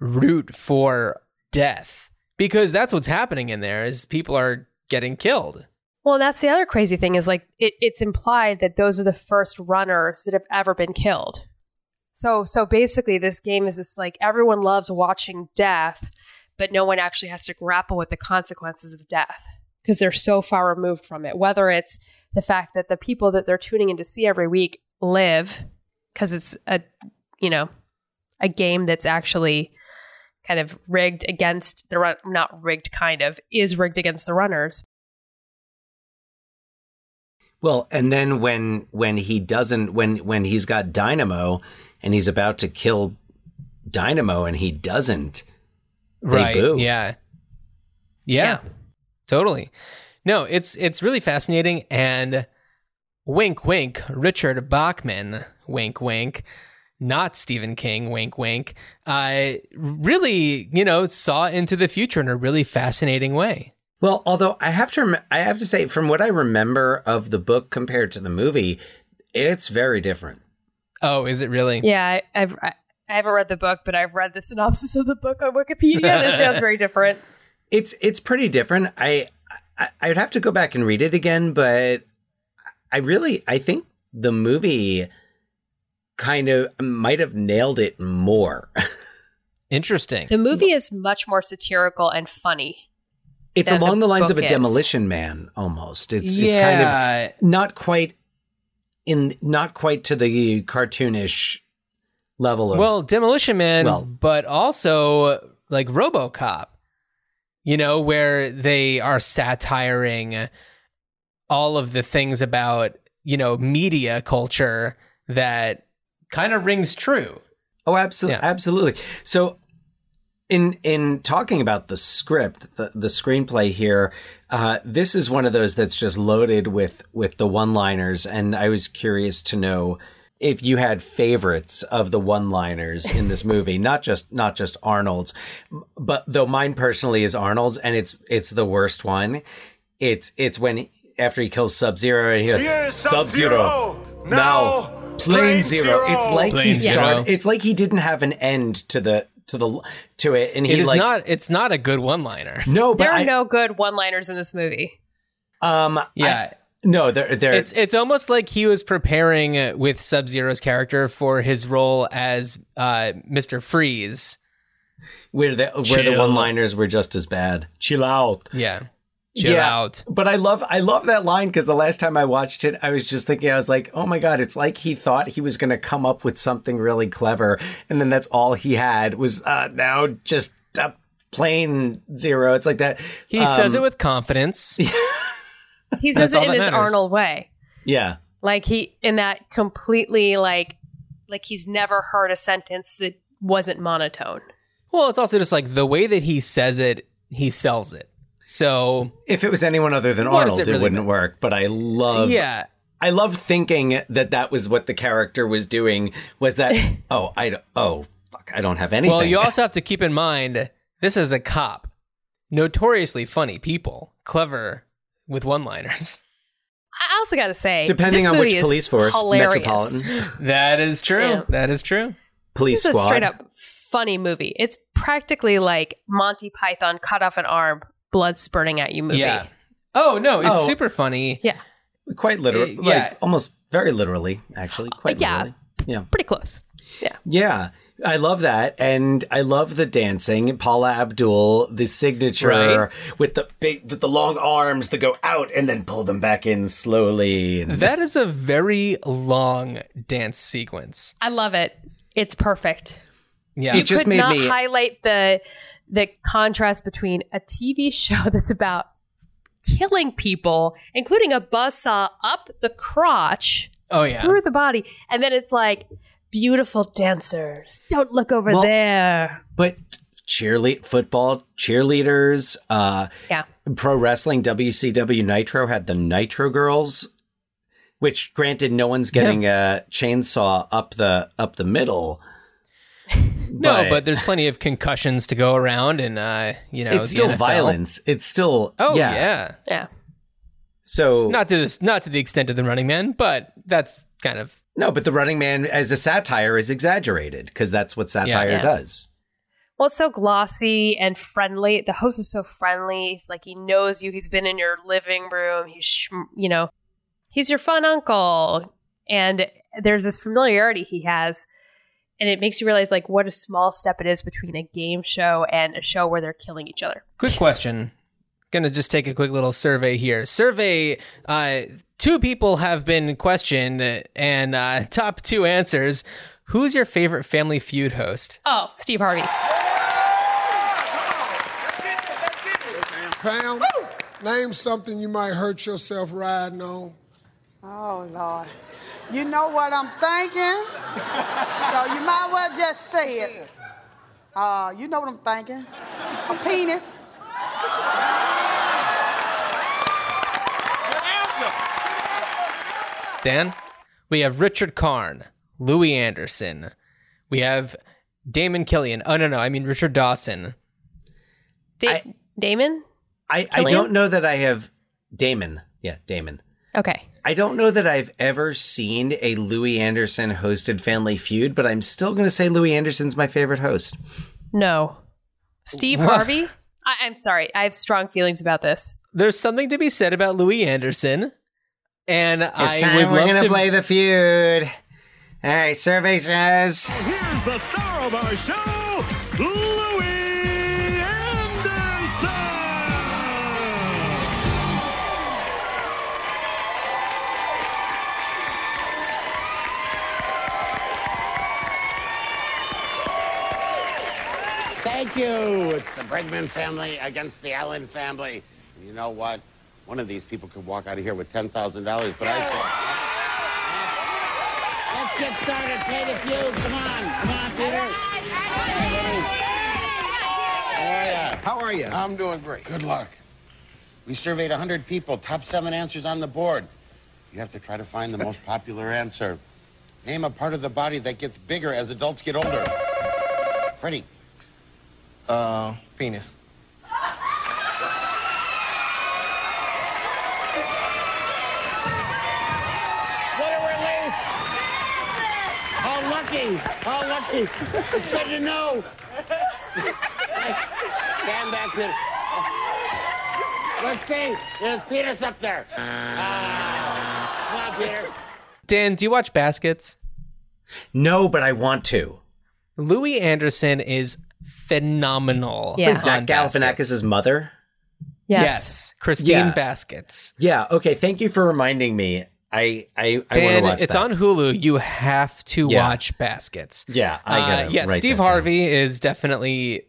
root for death, because that's what's happening in there is people are getting killed. Well, that's the other crazy thing is like it's implied that those are the first runners that have ever been killed. So basically this game is this like everyone loves watching death, but no one actually has to grapple with the consequences of death because they're so far removed from it. Whether it's the fact that the people that they're tuning in to see every week live because it's a game that's actually kind of rigged against the run, not rigged kind of, is rigged against the runners. Well, and then when he's got Dynamo and he's about to kill Dynamo and he doesn't, right? They boo. Yeah, totally. No, it's really fascinating. And wink, wink, Richard Bachman, wink, wink. Not Stephen King, wink, wink, really, you know, saw into the future in a really fascinating way. Well, although I have to say, from what I remember of the book compared to the movie, it's very different. Oh, is it really? Yeah, I haven't read the book, but I've read the synopsis of the book on Wikipedia. And it sounds very different. It's pretty different. I would have to go back and read it again, but I think the movie kind of might have nailed it more. Interesting. The movie is much more satirical and funny. It's along the lines of a Demolition Man almost. It's kind of not quite to the cartoonish level of Demolition Man, but also like RoboCop, you know, where they are satiring all of the things about, you know, media culture that kind of rings true. Oh, absolutely. Yeah. Absolutely. So in talking about the script, the screenplay here, this is one of those that's just loaded with the one-liners. And I was curious to know if you had favorites of the one-liners in this movie, not just Arnold's, but though mine personally is Arnold's, and it's the worst one. It's when after he kills Sub-Zero and he goes, Sub-Zero, now. Plane Zero. It's like Plane Zero. It's like he didn't have an end to it, and it's not a good one liner. No, but there are no good one liners in this movie. No, they're it's almost like he was preparing with Sub-Zero's character for his role as Mr. Freeze, where the one-liners were just as bad. Chill out. Yeah. Chill out. But I love that line, because the last time I watched it, I was just thinking, I was like, oh my God, it's like he thought he was going to come up with something really clever, and then that's all he had was now just a plain zero. It's like that. He says it with confidence. He says it in his Arnold way. Yeah. Like he, in that completely like he's never heard a sentence that wasn't monotone. Well, it's also just like the way that he says it, he sells it. So if it was anyone other than Arnold, it wouldn't work. But I love thinking that was what the character was doing, was that, fuck, I don't have anything. Well, you also have to keep in mind, this is a cop. Notoriously funny people, clever with one-liners. I also got to say, depending on which police force, hilarious. Metropolitan. That is true. Yeah. That is true. Police squad. This is a straight up funny movie. It's practically like Monty Python cut off an arm, blood spurting at you movie. Yeah. Oh no, it's super funny. Yeah. Quite literally. Yeah. Like, almost very literally, actually. Quite literally. Yeah. Pretty close. Yeah. Yeah. I love that. And I love the dancing. Paula Abdul, the signature with the big, the long arms that go out and then pull them back in slowly. That is a very long dance sequence. I love it. It's perfect. Yeah. It just made me highlight the contrast between a TV show that's about killing people, including a buzzsaw up the crotch, through the body, and then it's like, beautiful dancers, don't look over there. But football cheerleaders, pro wrestling, WCW Nitro had the Nitro Girls, which, granted, no one's getting a chainsaw up the middle. But there's plenty of concussions to go around, and it's still NFL. Violence. It's still yeah. So not to the extent of the Running Man, but that's kind of. No, but the Running Man as a satire is exaggerated, because that's what satire does. Well, it's so glossy and friendly. The host is so friendly. It's like he knows you. He's been in your living room. He's your fun uncle. And there's this familiarity he has. And it makes you realize like what a small step it is between a game show and a show where they're killing each other. Quick question. Going to just take a quick little survey here. Two people have been questioned, and top two answers. Who's your favorite Family Feud host? Oh, Steve Harvey. Pam, name something you might hurt yourself riding on. Oh, Lord. You know what I'm thinking? So you might as well just say it. You know what I'm thinking? A penis. Dan, we have Richard Karn, Louis Anderson. We have Damon Killian. Oh, no, I mean Richard Dawson. Damon? I don't know that I have... Damon. Yeah, Damon. Okay. I don't know that I've ever seen a Louis Anderson-hosted Family Feud, but I'm still going to say Louis Anderson's my favorite host. No. Steve Harvey? I'm sorry. I have strong feelings about this. There's something to be said about Louis Anderson. And we're going to play the feud. All right, survey says... Here's the star of our show, Louis Anderson! Thank you. It's the Bregman family against the Allen family. You know what? One of these people could walk out of here with $10,000, but I said, let's get started. Play the feud. Come on, Peter. How are you? I'm doing great. Good luck. We surveyed 100 people. Top 7 answers on the board. You have to try to find the most popular answer. Name a part of the body that gets bigger as adults get older. Freddie. Penis. Lucky. It's good to know. Stand back there. Let's see. There's Peter's up there. Come on, Peter. Dan, do you watch Baskets? No, but I want to. Louis Anderson is phenomenal. Yeah. Zach Galifianakis' mother? Yes. Christine Baskets. Yeah. Okay. Thank you for reminding me. I want to watch it's that. On Hulu. You have to watch Baskets. Yeah, I got it. Yeah, Steve Harvey down. is definitely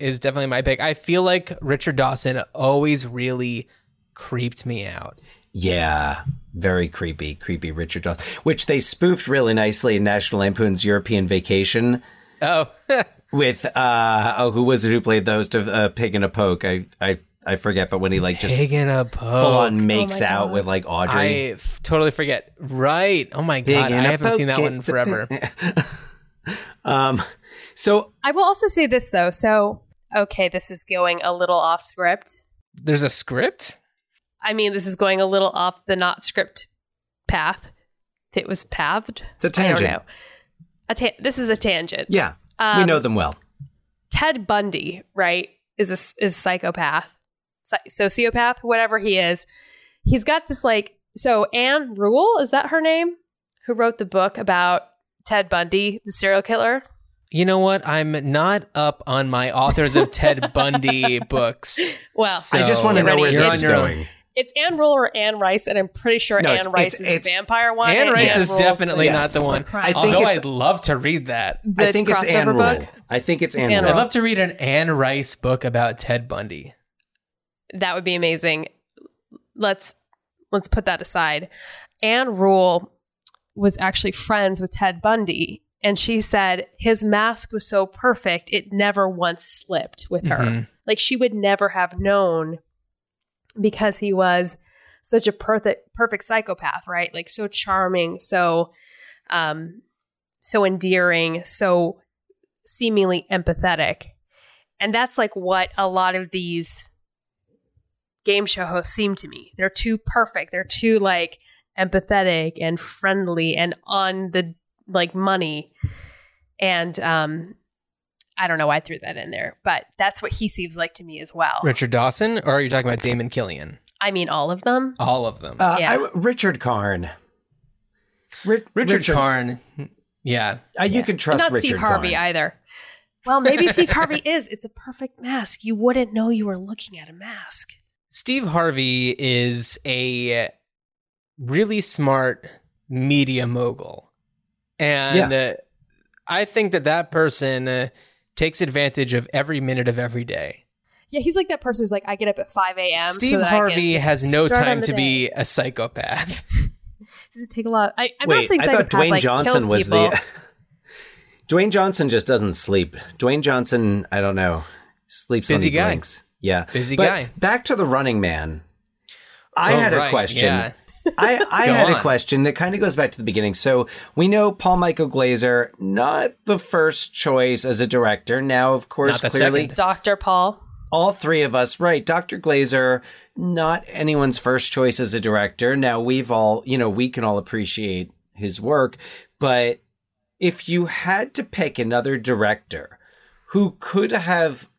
my pick. I feel like Richard Dawson always really creeped me out. Yeah, very creepy Richard Dawson, which they spoofed really nicely in National Lampoon's European Vacation. Oh, with who was it who played the host of Pig and a Poke? I forget, but when he like just full-on makes out with like Audrey. I totally forget. Right. Oh, my God. I haven't seen that one in forever. So I will also say this, though. So, okay, this is going a little off script. There's a script? I mean, this is going a little off the not script path. It was pathed. It's a tangent. I don't know. This is a tangent. Yeah. We know them well. Ted Bundy, right, is a psychopath. Sociopath, whatever he is. He's got this like, so Anne Rule, is that her name? Who wrote the book about Ted Bundy, the serial killer? You know what? I'm not up on my authors of Ted Bundy books. Well, so I just want to know where this is going. It's Anne Rule or Anne Rice, and I'm pretty sure Anne Rice is the vampire one. Anne Rice is definitely not the one. Although I'd love to read that. I think it's Anne Rule. I think it's Anne Rule. I'd love to read an Anne Rice book about Ted Bundy. That would be amazing. Let's put that aside. Anne Rule was actually friends with Ted Bundy, and she said his mask was so perfect it never once slipped with her. Mm-hmm. Like she would never have known because he was such a perfect psychopath, right? Like so charming, so endearing, so seemingly empathetic, and that's like what a lot of these game show hosts seem to me. They're too perfect. They're too like empathetic and friendly and on the like money. And I don't know why I threw that in there, but that's what he seems like to me as well. Richard Dawson, or are you talking about Damon Killian? I mean, all of them. All of them. Richard Karn. Richard Karn. Yeah. You can trust Richard Not Steve Richard Harvey Karn. Either. Well, maybe Steve Harvey is. It's a perfect mask. You wouldn't know you were looking at a mask. Steve Harvey is a really smart media mogul. And I think that person takes advantage of every minute of every day. Yeah, he's like that person who's like, I get up at 5 a.m. Steve Harvey has no time to be a psychopath. Just take a lot. I'm not saying psychopath. I thought Dwayne Johnson was people. Dwayne Johnson just doesn't sleep. Dwayne Johnson, I don't know, sleeps Busy on the guy. Blinks. Yeah. Busy guy. Back to the Running Man. I had a question. Yeah. I had a question that kind of goes back to the beginning. So we know Paul Michael Glaser, not the first choice as a director. Now, of course, clearly. Second. Dr. Paul. All three of us. Right. Dr. Glaser, not anyone's first choice as a director. Now, we've all, we can all appreciate his work. But if you had to pick another director who could have...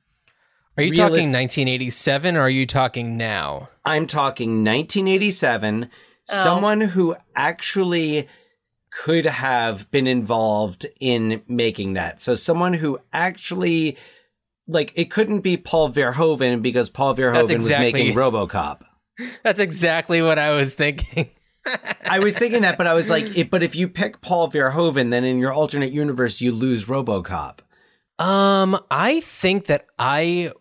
Are you talking 1987 or are you talking now? I'm talking 1987. Oh. Someone who actually could have been involved in making that. So someone who actually, like, it couldn't be Paul Verhoeven because Paul Verhoeven was making RoboCop. That's exactly what I was thinking. I was thinking that, but I was like, but if you pick Paul Verhoeven, then in your alternate universe, you lose RoboCop. I think that I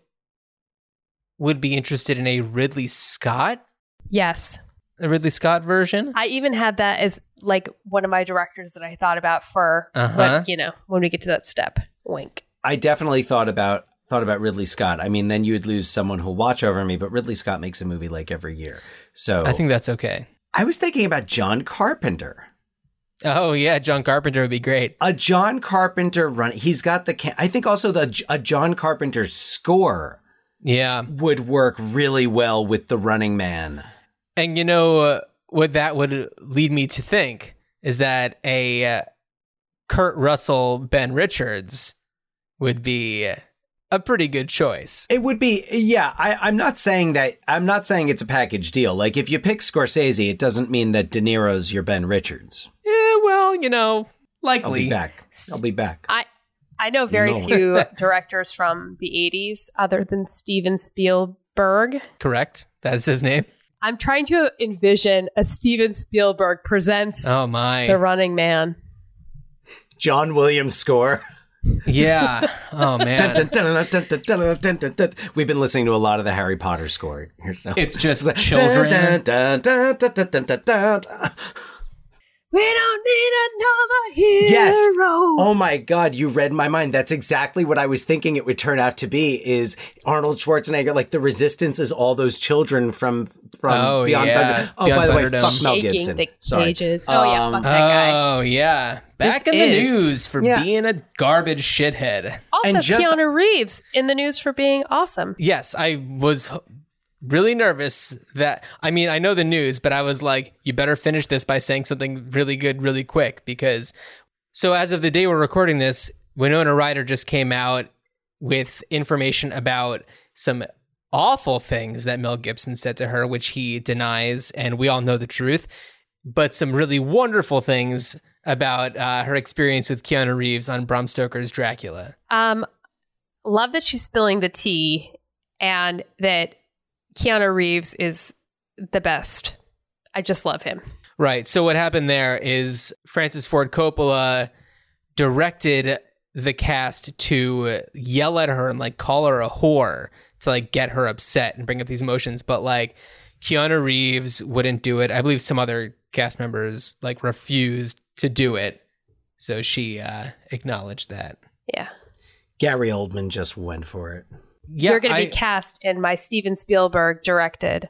would be interested in a Ridley Scott. Yes. A Ridley Scott version. I even had that as like one of my directors that I thought about for, but, when we get to that step. Wink. I definitely thought about Ridley Scott. I mean, then you would lose someone who'll watch over me, but Ridley Scott makes a movie like every year. So I think that's okay. I was thinking about John Carpenter. Oh, yeah. John Carpenter would be great. A John Carpenter run. He's got I think also a John Carpenter score. Yeah. Would work really well with the Running Man. And what that would lead me to think is that a Kurt Russell, Ben Richards would be a pretty good choice. It would be, yeah. I'm not saying it's a package deal. Like, if you pick Scorsese, it doesn't mean that De Niro's your Ben Richards. Yeah, well, you know, likely. I'll be back. I know very few directors from the 80s other than Steven Spielberg. Correct. That's his name. I'm trying to envision a Steven Spielberg presents The Running Man. John Williams score. Yeah. Oh, man. We've been listening to a lot of the Harry Potter score. It's just like, children. We don't need another hero. Yes. Oh, my God. You read my mind. That's exactly what I was thinking it would turn out to be, is Arnold Schwarzenegger. Like, the resistance is all those children from Beyond Thunder. Oh, Beyond, by the way, fuck Mel Gibson. The cages. Sorry. Oh, yeah. Fuck that guy. Oh, yeah. Back this in the news for being a garbage shithead. Also, and Keanu Reeves in the news for being awesome. Yes, I was really nervous that, I mean, I know the news, but I was like, you better finish this by saying something really good, really quick, because, so as of the day we're recording this, Winona Ryder just came out with information about some awful things that Mel Gibson said to her, which he denies, and we all know the truth, but some really wonderful things about her experience with Keanu Reeves on Bram Stoker's Dracula. Love that she's spilling the tea, and that Keanu Reeves is the best. I just love him. Right. So what happened there is Francis Ford Coppola directed the cast to yell at her and like call her a whore to like get her upset and bring up these emotions. But like Keanu Reeves wouldn't do it. I believe some other cast members like refused to do it. So she acknowledged that. Yeah. Gary Oldman just went for it. Yeah, you're going to be cast in my Steven Spielberg directed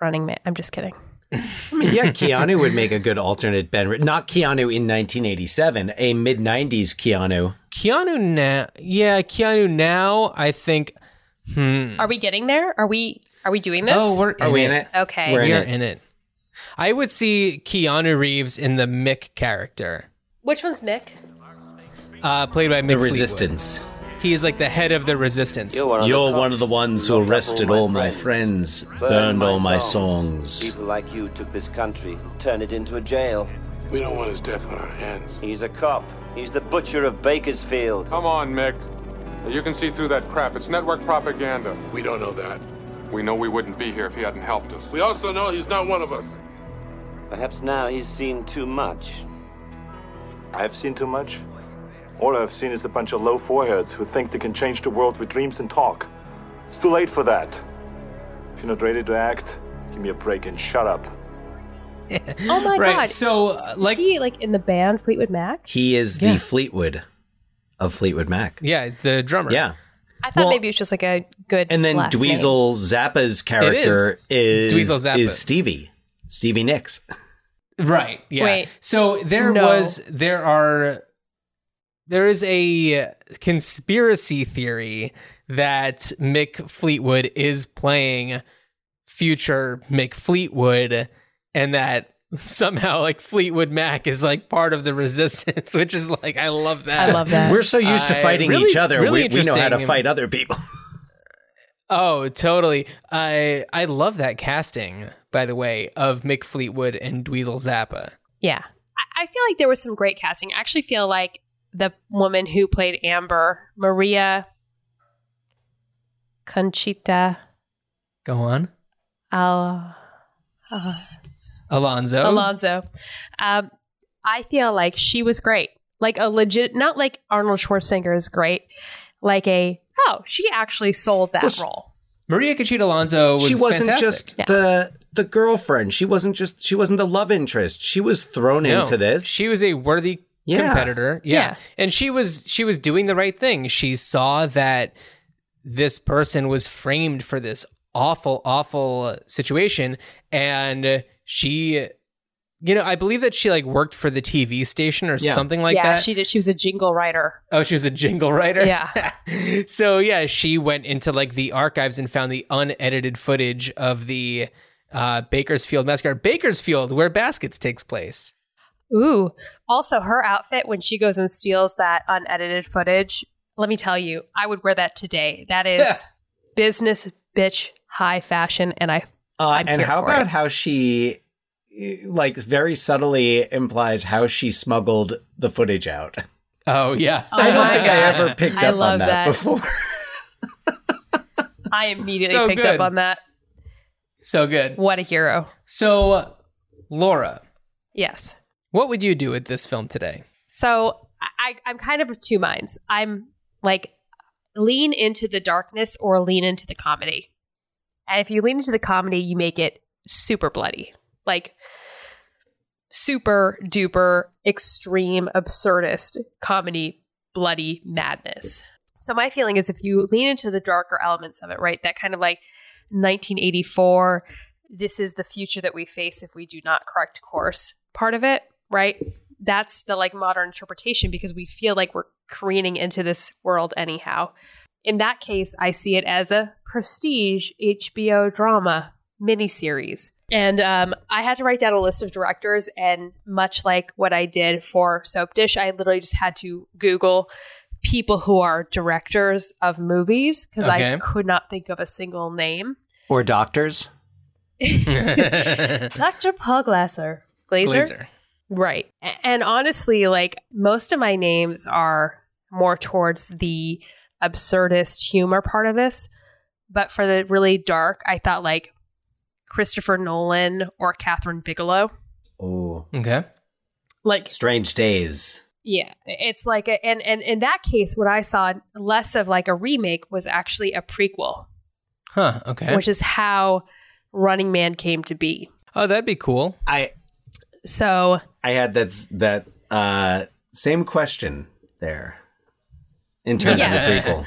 Running Man. I'm just kidding. I mean, yeah, Keanu would make a good alternate Ben. Not Keanu in 1987, a mid-90s Keanu. Keanu now. Yeah, Keanu now, I think. Are we getting there? Are we doing this? Oh, are we in it? Okay. We're in it. I would see Keanu Reeves in the Mick character. Which one's Mick? Played by Mick Fleetwood. The Resistance. He is like the head of the resistance. You're one of the ones who arrested all my friends, burned all my songs. People like you took this country and turned it into a jail. We don't want his death on our hands. He's a cop. He's the butcher of Bakersfield. Come on, Mick. You can see through that crap. It's network propaganda. We don't know that. We know we wouldn't be here if he hadn't helped us. We also know he's not one of us. Perhaps now he's seen too much. I've seen too much? All I've seen is a bunch of low foreheads who think they can change the world with dreams and talk. It's too late for that. If you're not ready to act, give me a break and shut up. Oh my right. God. So, is he like in the band Fleetwood Mac? He is the Fleetwood of Fleetwood Mac. Yeah, the drummer. Yeah. I thought maybe it was just like a good And then last Dweezil name. Zappa's character is Stevie. Stevie Nicks. Right. Yeah. Wait, so there is a conspiracy theory that Mick Fleetwood is playing future Mick Fleetwood, and that somehow like Fleetwood Mac is like part of the resistance, which is like, I love that. We're so used to fighting each other. Really we know how to fight other people. Oh, totally. I love that casting, by the way, of Mick Fleetwood and Dweezil Zappa. Yeah. I feel like there was some great casting. I actually feel like the woman who played Amber, Marita Conchita. Go on. Alonso. I feel like she was great. Like a legit, not like Arnold Schwarzenegger is great. Like she actually sold that role. Marita Conchita Alonso was fantastic. She wasn't just the girlfriend. She wasn't the love interest. She was thrown into this. She was a worthy competitor. Yeah. And she was doing the right thing. She saw that this person was framed for this awful, awful situation. And she, you know, I believe that she like worked for the TV station or something like that. Yeah, she did. She was a jingle writer. Oh, she was a jingle writer? Yeah. So yeah, she went into like the archives and found the unedited footage of the Bakersfield massacre. Bakersfield, where Baskets takes place. Ooh. Also, her outfit when she goes and steals that unedited footage Let me tell you, I would wear that today. That is business bitch high fashion, and I'm and here how for about it. How she like very subtly implies how she smuggled the footage out. Oh yeah, oh, I don't think God. I ever picked I up on that before. I immediately picked up on that. So good. What a hero. So, Laura. Yes. What would you do with this film today? So, I'm kind of of two minds. I'm like, lean into the darkness or lean into the comedy. And if you lean into the comedy, you make it super bloody. Like, super duper extreme absurdist comedy bloody madness. So my feeling is if you lean into the darker elements of it, right, that kind of like 1984, this is the future that we face if we do not correct course part of it, right? That's the like modern interpretation because we feel like we're careening into this world anyhow. In that case, I see it as a prestige HBO drama miniseries. And I had to write down a list of directors, and much like what I did for Soap Dish, I literally just had to Google people who are directors of movies because I could not think of a single name. Or doctors. Dr. Paul Glaser. Glaser. Right. And honestly, like most of my names are more towards the absurdist humor part of this. But for the really dark, I thought like Christopher Nolan or Catherine Bigelow. Oh. Okay. Like Strange Days. Yeah, it's like, and in that case, what I saw less of like a remake was actually a prequel. Huh, okay. Which is how Running Man came to be. Oh, that'd be cool. I had that same question there in terms of the prequel.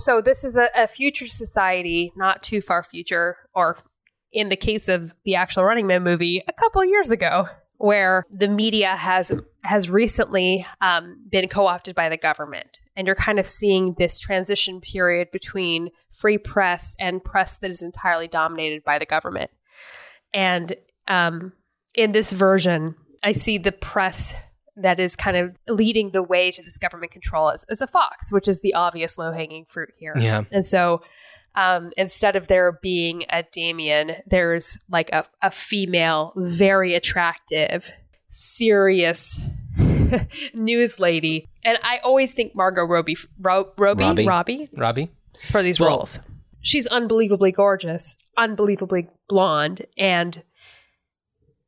So this is a future society, not too far future, or in the case of the actual Running Man movie, a couple years ago, where the media has recently been co-opted by the government. And you're kind of seeing this transition period between free press and press that is entirely dominated by the government. And in this version, I see the press that is kind of leading the way to this government control as a fox, which is the obvious low-hanging fruit here. Yeah. And so instead of there being a Damien, there's like a female, very attractive, serious news lady. And I always think Margot Robbie for these roles. She's unbelievably gorgeous, unbelievably blonde, and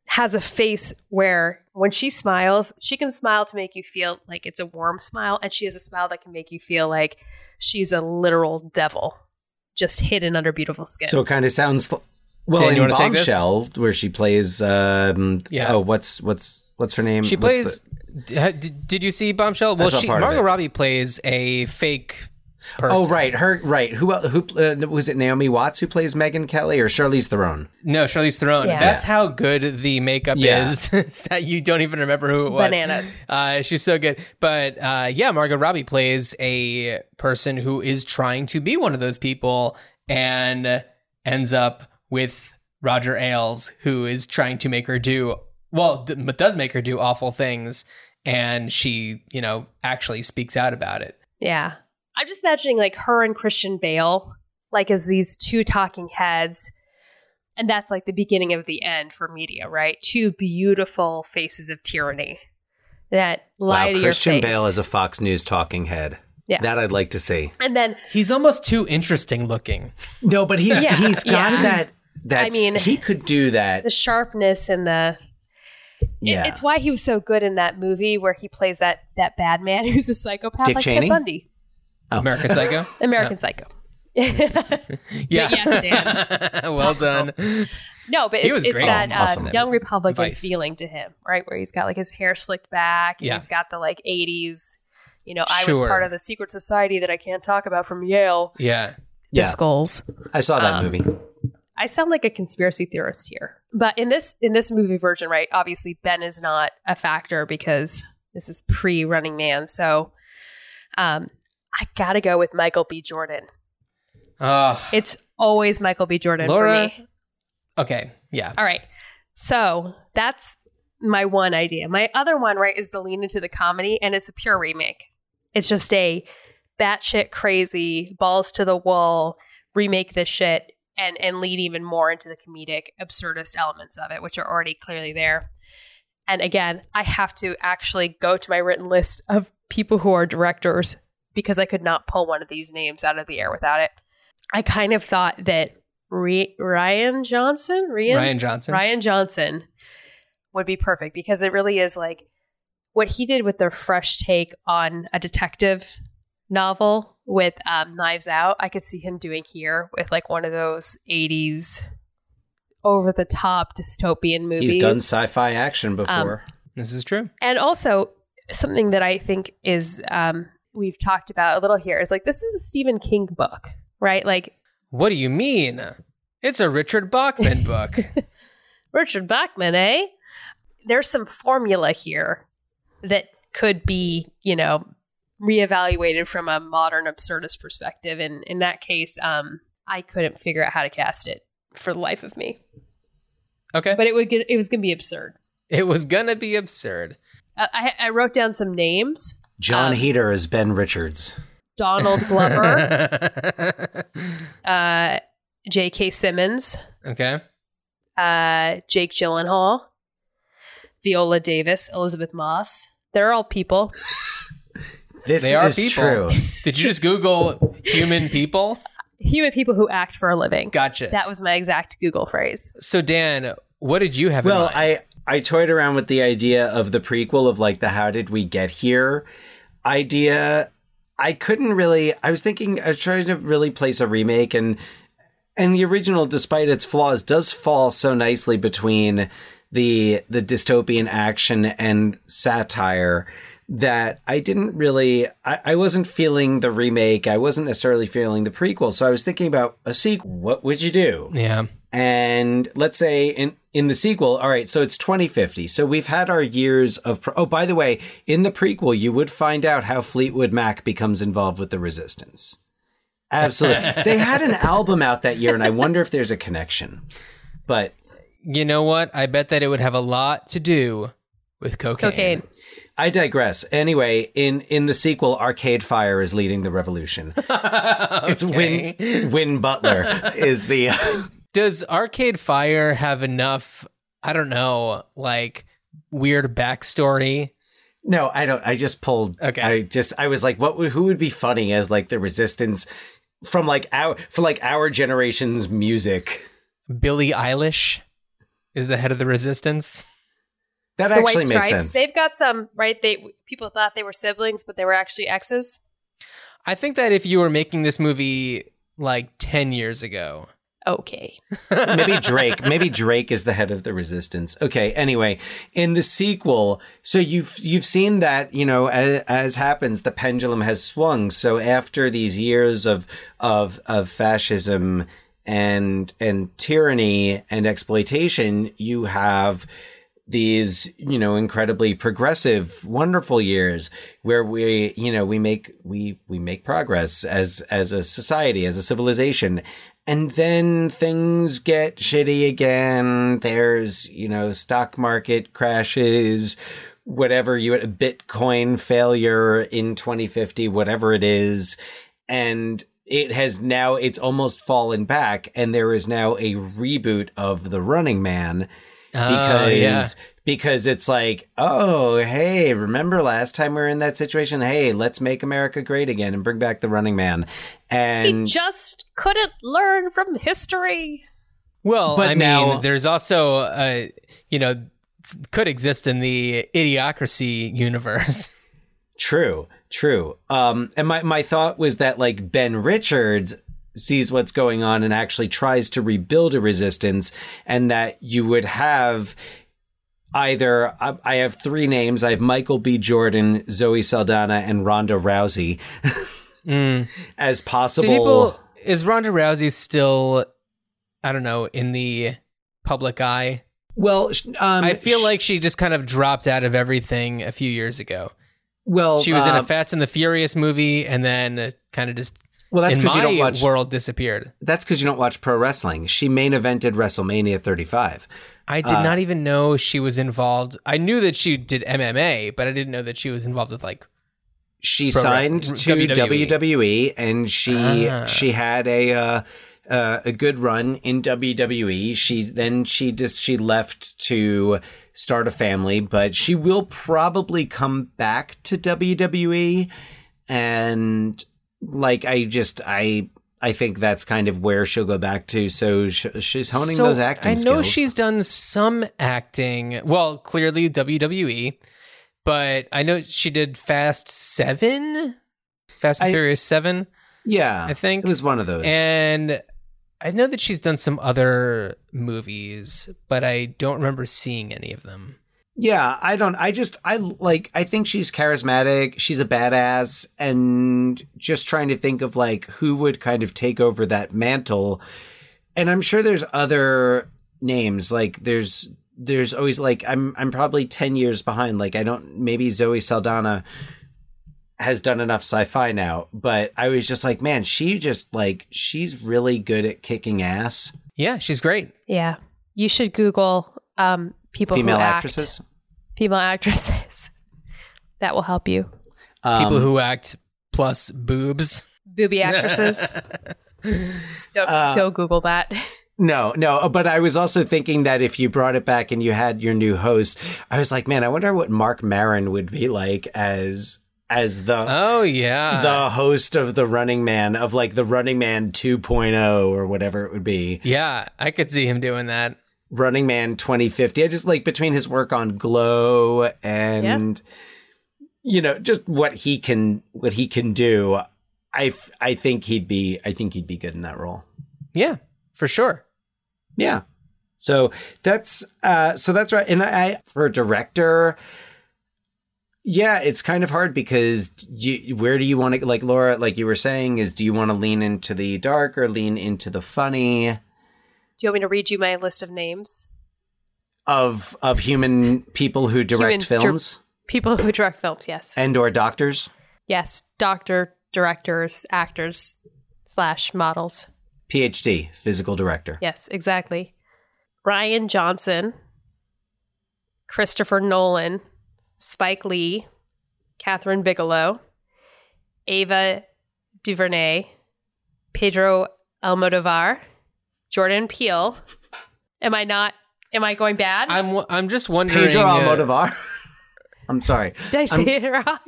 has a face where when she smiles, she can smile to make you feel like it's a warm smile. And she has a smile that can make you feel like she's a literal devil, just hidden under beautiful skin. So it kind of sounds well. Dan, in Bombshell, where she plays, what's her name? She plays. Did you see Bombshell? Well, Margot Robbie plays a fake person. Oh, right, her right. Who was it? Naomi Watts who plays Megyn Kelly, or Charlize Theron? No, Charlize Theron. Yeah. That's how good the makeup is that you don't even remember who it was. Bananas. She's so good, but Margot Robbie plays a person who is trying to be one of those people and ends up with Roger Ailes, who is trying to make her do well, but does make her do awful things, and she, actually speaks out about it. Yeah, I'm just imagining like her and Christian Bale, like as these two talking heads, and that's like the beginning of the end for media, right? Two beautiful faces of tyranny that lie to your face. Christian Bale is a Fox News talking head. Yeah. That I'd like to see. And then he's almost too interesting looking. No, but he's got that. I mean, he could do that. The sharpness and the it's why he was so good in that movie where he plays that bad man who's a psychopath, Dick Cheney? Ted Bundy. Oh. American Psycho. Psycho. Yes, Dan. Well done. No, but it's great. That young Republican feeling to him, right? Where he's got like his hair slicked back and he's got the like 80s. I was part of the secret society that I can't talk about from Yale. Yeah. The skulls. I saw that movie. I sound like a conspiracy theorist here. But in this movie version, right, obviously Ben is not a factor because this is pre-Running Man. So I got to go with Michael B. Jordan. It's always Michael B. Jordan, Laura, for me. Okay. Yeah. All right. So that's my one idea. My other one, right, is the lean into the comedy, and it's a pure remake. It's just a batshit crazy, balls to the wall, remake this shit and lead even more into the comedic absurdist elements of it, which are already clearly there. And again, I have to actually go to my written list of people who are directors because I could not pull one of these names out of the air without it. I kind of thought that Rian Johnson would be perfect because it really is like what he did with the fresh take on a detective novel with Knives Out. I could see him doing here with like one of those 80s over the top dystopian movies. He's done sci-fi action before. This is true. And also something that I think is we've talked about a little here is like this is a Stephen King book, right? Like, what do you mean? It's a Richard Bachman book. Richard Bachman, eh? There's some formula here that could be, you know, reevaluated from a modern absurdist perspective. And in that case, I couldn't figure out how to cast it for the life of me. Okay. But it was going to be absurd. It was going to be absurd. I wrote down some names. John Heater as Ben Richards. Donald Glover. J.K. Simmons. Okay. Jake Gyllenhaal. Viola Davis. Elizabeth Moss. They're all people. This is true. Did you just Google human people? Human people who act for a living. Gotcha. That was my exact Google phrase. So, Dan, what did you have in mind? Well, I toyed around with the idea of the prequel of like the how did we get here idea. I was trying to really place a remake and the original, despite its flaws, does fall so nicely between the dystopian action and satire that I didn't really, I wasn't feeling the remake. I wasn't necessarily feeling the prequel. So I was thinking about a sequel. What would you do? Yeah. And let's say in the sequel, all right, so it's 2050. So we've had our years of... by the way, in the prequel, you would find out how Fleetwood Mac becomes involved with the resistance. Absolutely. They had an album out that year, and I wonder if there's a connection. But... you know what? I bet that it would have a lot to do with cocaine. I digress. Anyway, in the sequel, Arcade Fire is leading the revolution. Okay. It's Win Butler is the... Does Arcade Fire have enough, I don't know, like weird backstory? No, I don't. I just pulled. Okay. I was like, who would be funny as like the resistance from like our generation's music? Billie Eilish is the head of the resistance. That actually makes sense. They've got some, right? People thought they were siblings, but they were actually exes. I think that if you were making this movie like 10 years ago. Okay. Maybe Drake is the head of the resistance. Okay. Anyway, in the sequel, so you've seen that, you know, as happens, the pendulum has swung. So after these years of fascism and tyranny and exploitation, you have these, you know, incredibly progressive, wonderful years where we, you know, we make progress as a society, as a civilization. And then things get shitty again. There's, you know, stock market crashes, whatever you had, a Bitcoin failure in 2050, whatever it is. And it's almost fallen back. And there is now a reboot of The Running Man because it's like, oh, hey, remember last time we were in that situation? Hey, let's make America great again and bring back the Running Man. And he just couldn't learn from history. Well, but I mean, there's also, you know, could exist in the Idiocracy universe. True. And my thought was that like Ben Richards sees what's going on and actually tries to rebuild a resistance, and that you would have... either, I have three names. I have Michael B. Jordan, Zoe Saldana, and Ronda Rousey as possible. Is Ronda Rousey still, I don't know, in the public eye? Well, I feel like she just kind of dropped out of everything a few years ago. Well, she was in a Fast and the Furious movie, and then kind of just... well, that's because world disappeared. That's because you don't watch pro wrestling. She main evented WrestleMania 35. I did not even know she was involved. I knew that she did MMA, but I didn't know that she was involved with like she signed to WWE, and she had a good run in WWE. She left to start a family, but she will probably come back to WWE. And like, I think that's kind of where she'll go back to. So she's honing those acting skills. I know she's done some acting. Well, clearly WWE, but I know she did Fast and Furious 7. Yeah. I think it was one of those. And I know that she's done some other movies, but I don't remember seeing any of them. Yeah, I think she's charismatic, she's a badass, and just trying to think of like who would kind of take over that mantle. And I'm sure there's other names, like there's always like, I'm probably 10 years behind. Like maybe Zoe Saldana has done enough sci-fi now, but I was just like, man, she's really good at kicking ass. Yeah, she's great. Yeah. You should Google, female actresses. That will help you. People who act plus boobie actresses. Don't Google that. No. But I was also thinking that if you brought it back and you had your new host, I was like, man, I wonder what Mark Maron would be like as the host of the Running Man, of like the Running Man 2.0 or whatever it would be. Yeah, I could see him doing that. Running Man 2050. I just like between his work on Glow and just what he can do. I think he'd be good in that role. Yeah, for sure. Yeah. So that's right. And for director, yeah, it's kind of hard because where do you want to, like Laura, like you were saying, is do you want to lean into the dark or lean into the funny? Do you want me to read you my list of names? Of human people who direct films? People who direct films, yes. And or doctors? Yes. Directors, actors, /models. PhD, physical director. Yes, exactly. Rian Johnson, Christopher Nolan, Spike Lee, Kathryn Bigelow, Ava DuVernay, Pedro Almodovar, Jordan Peele. Am I going bad? I'm just wondering. Pedro Almodovar. I'm sorry. Did I say it wrong?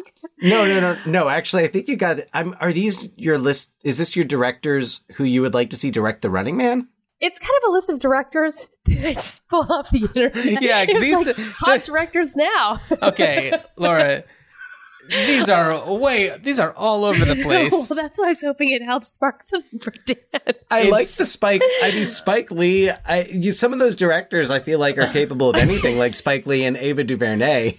No. Actually, I think you got it. Are these your list? Is this your directors who you would like to see direct The Running Man? It's kind of a list of directors that I just pulled off the internet. Yeah, these like, hot directors now. Okay, Laura. These are all over the place. Well, that's why I was hoping it helps spark something for Dan. Spike Lee. Some of those directors I feel like are capable of anything, like Spike Lee and Ava DuVernay.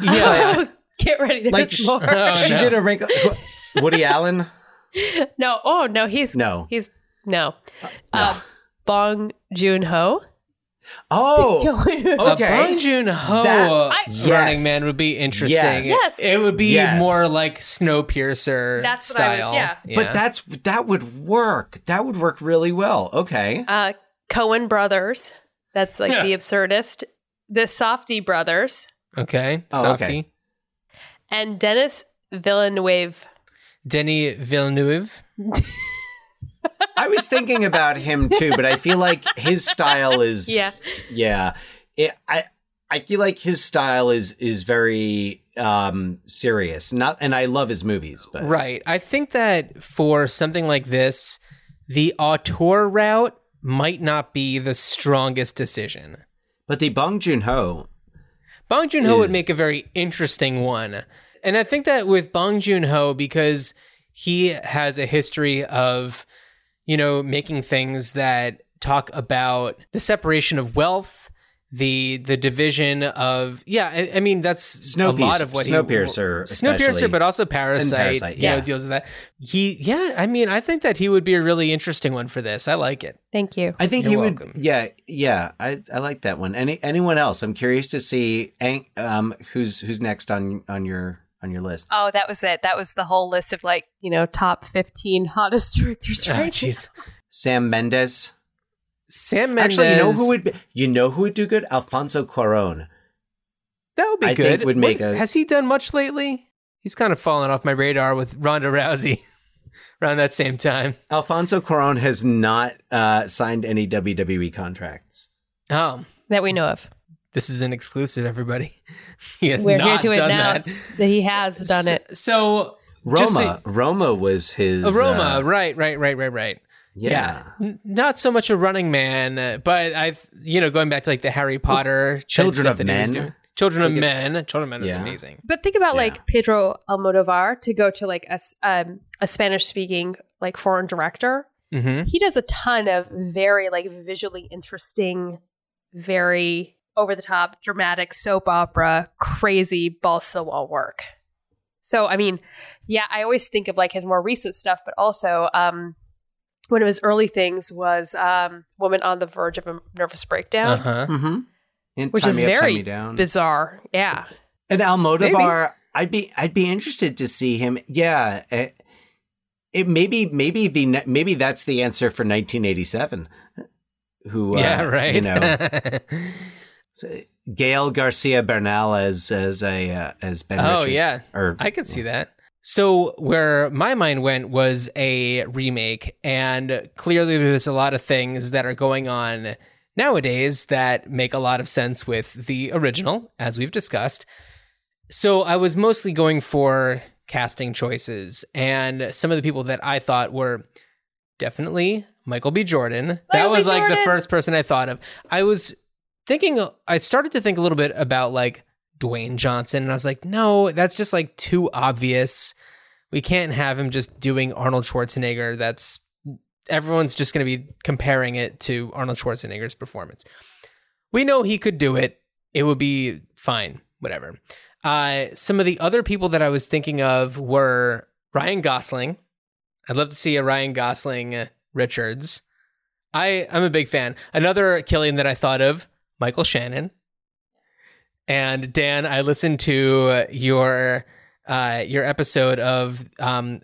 Yeah, get ready. There's more. She did a wrinkle. Woody Allen. No. Oh no. He's no. Bong Joon-ho. Oh, okay. Bong Joon-ho Running Man would be interesting. Yes. It would be more like Snowpiercer style. Yeah. But that would work. That would work really well. Okay. Coen Brothers. That's like the absurdist. The Safdie Brothers. Okay. Safdie. Okay. And Denis Villeneuve. I was thinking about him too, but I feel like his style is I feel like his style is very serious. And I love his movies, but right. I think that for something like this, the auteur route might not be the strongest decision. But the Bong Joon-ho would make a very interesting one. And I think that with Bong Joon-ho, because he has a history of making things that talk about the separation of wealth, the division of, that's a lot of what Snowpiercer, but also Parasite deals with that. I think that he would be a really interesting one for this. I like it. Thank you. I think he would. Yeah. I like that one. Anyone else? I'm curious to see who's next on your list. Oh, that was it. That was the whole list of top 15 hottest directors. Right? Jeez. Sam Mendes. Actually, you know who would do good? Alfonso Cuarón. That would be good. Has he done much lately? he's kind of fallen off my radar with Ronda Rousey around that same time. Alfonso Cuarón has not signed any WWE contracts. Oh. That we know of. This is an exclusive, everybody. He has We're here to announce that he has done it. So Roma was his... Roma, right. Yeah. Not so much a Running Man, but going back to like the Harry Potter... Children of Men is amazing. But think about like Pedro Almodovar to go to like a Spanish-speaking like foreign director. Mm-hmm. He does a ton of very like visually interesting, very over-the-top, dramatic soap opera, crazy balls-to-the-wall work. So, I mean, yeah, I always think of like his more recent stuff, but also... one of his early things was Woman on the Verge of a Nervous Breakdown, which is very bizarre. Yeah. And Almodovar, maybe. I'd be interested to see him. Yeah. Maybe that's the answer for 1987. Who? Yeah, right. You know, Gael Garcia Bernal as Ben Richards. Oh, yeah. I could see that. So where my mind went was a remake, and clearly there's a lot of things that are going on nowadays that make a lot of sense with the original, as we've discussed. So I was mostly going for casting choices, and some of the people that I thought were definitely Michael B. Jordan. That was like the first person I thought of. I started to think a little bit about like Dwayne Johnson, and I was like, no, that's just like too obvious. We can't have him just doing Arnold Schwarzenegger. That's everyone's just going to be comparing it to Arnold Schwarzenegger's performance. We know he could do it. It would be fine, whatever. Some of the other people that I was thinking of were Ryan Gosling. I'd love to see a Ryan Gosling Richards. I'm a big fan. Another Killian that I thought of, Michael Shannon. And Dan, I listened to your episode of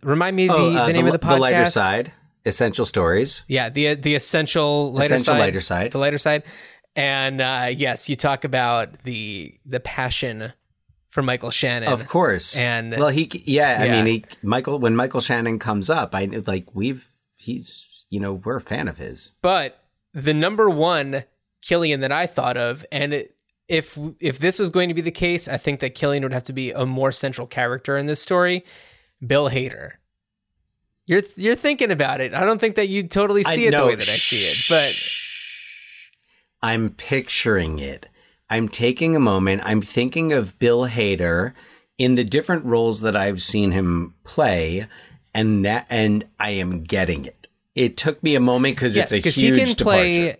remind me the name of the podcast. The Lighter Side, Essential Stories. Yeah, the essential lighter side. The Lighter Side, and yes, you talk about the passion for Michael Shannon, of course. And when Michael Shannon comes up, we're a fan of his. But the number one Killian that I thought of, and If this was going to be the case, I think that Killian would have to be a more central character in this story. Bill Hader. You're thinking about it. I don't think that you totally see the way that I see it, but... I'm picturing it. I'm taking a moment. I'm thinking of Bill Hader in the different roles that I've seen him play, and I am getting it. It took me a moment because it's a huge departure.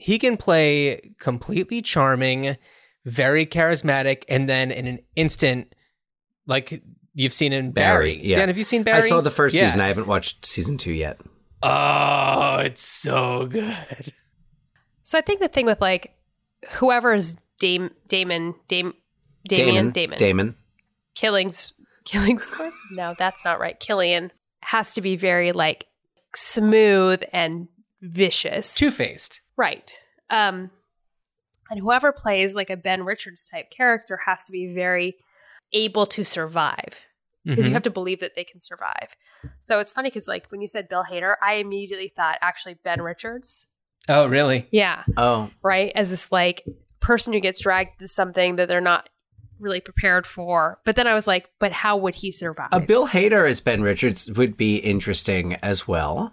He can play completely charming, very charismatic, and then in an instant, like you've seen in Barry. Yeah. Dan, have you seen Barry? I saw the first season. I haven't watched season 2 yet. Oh, it's so good. So I think the thing with like whoever's Damon Killian's no, that's not right. Killian has to be very like smooth and vicious, two-faced. Right. And whoever plays like a Ben Richards type character has to be very able to survive, because you have to believe that they can survive. So it's funny because like when you said Bill Hader, I immediately thought actually Ben Richards. Oh, really? Yeah. Oh. Right? As this like person who gets dragged to something that they're not really prepared for. But then I was like, but how would he survive? A Bill Hader as Ben Richards would be interesting as well.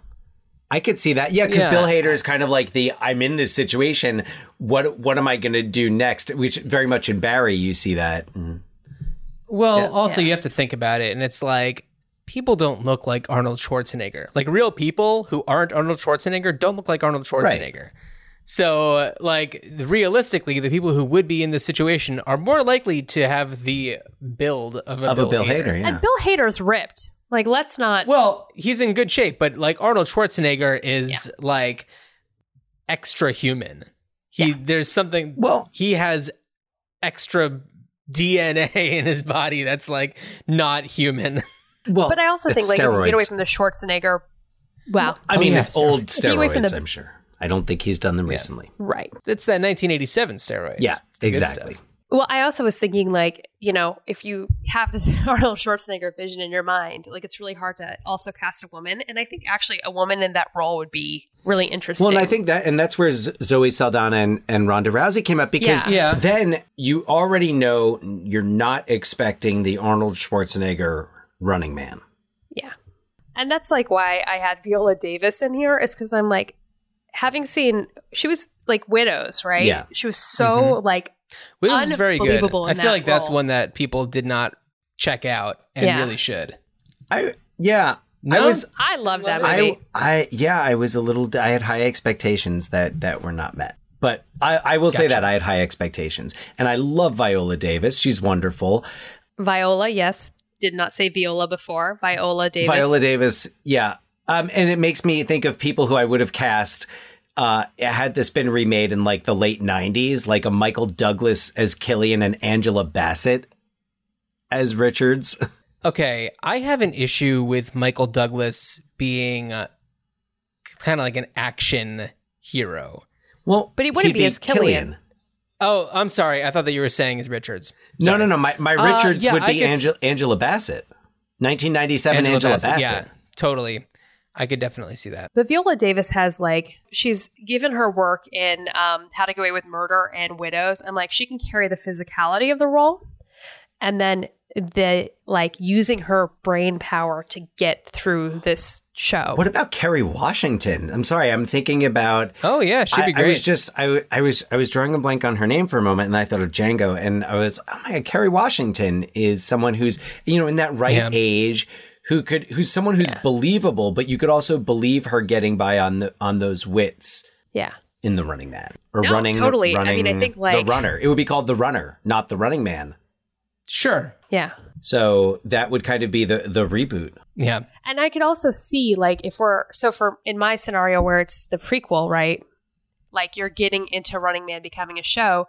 I could see that. Yeah, because Bill Hader is kind of like I'm in this situation. What am I going to do next? Which very much in Barry, you see that. Mm. Well, you have to think about it. And it's like, people don't look like Arnold Schwarzenegger. Like real people who aren't Arnold Schwarzenegger don't look like Arnold Schwarzenegger. Right. So like realistically, the people who would be in this situation are more likely to have the build of a Bill Hader. Yeah. And Bill Hader's ripped. Like, let's not... Well, he's in good shape, but, like, Arnold Schwarzenegger is, like, extra human. There's something... Well... He has extra DNA in his body that's, like, not human. Well, but I also think, like, steroids. If you get away from the Schwarzenegger... Well... I mean, it's steroids. Old steroids, I'm sure. I don't think he's done them recently. Right. It's that 1987 steroids. Yeah, exactly. Well, I also was thinking, like, you know, if you have this Arnold Schwarzenegger vision in your mind, like, it's really hard to also cast a woman. And I think actually a woman in that role would be really interesting. Well, and I think that, and that's where Zoe Saldana and Ronda Rousey came up, because then you already know you're not expecting the Arnold Schwarzenegger Running Man. Yeah. And that's like why I had Viola Davis in here, is because I'm like, having seen, she was like Widows, right? Yeah. She was so like, Widows is very good. I feel like that's one that people did not check out and really should. I loved that movie. I was a little, I had high expectations that were not met. But I will say that I had high expectations. And I love Viola Davis. She's wonderful. Viola, yes. Did not say Viola before. Viola Davis. Viola Davis, yeah. And it makes me think of people who I would have cast had this been remade in like the late 90s, like a Michael Douglas as Killian and Angela Bassett as Richards. Okay, I have an issue with Michael Douglas being kind of like an action hero. Well, but he wouldn't be as Killian. Oh, I'm sorry. I thought that you were saying as Richards. Sorry. No. My Richards would be Angela Bassett. 1997 Angela Bassett. Yeah, totally. I could definitely see that. But Viola Davis has, like, she's given her work in How to Get Away with Murder and Widows. And, like, she can carry the physicality of the role. And then the, like, using her brain power to get through this show. What about Kerry Washington? I'm sorry. I'm thinking about. Oh, yeah. She'd be great. I was drawing a blank on her name for a moment, and I thought of Django. And I was, oh, my God, Kerry Washington is someone who's, you know, in that age. Who's someone who's believable, but you could also believe her getting by on those wits. Yeah. In the Running Man Running, I mean, I think like the Runner. It would be called the Runner, not the Running Man. Sure. Yeah. So that would kind of be the reboot. Yeah. And I could also see, like, if we're in my scenario where it's the prequel, right? Like, you're getting into Running Man becoming a show.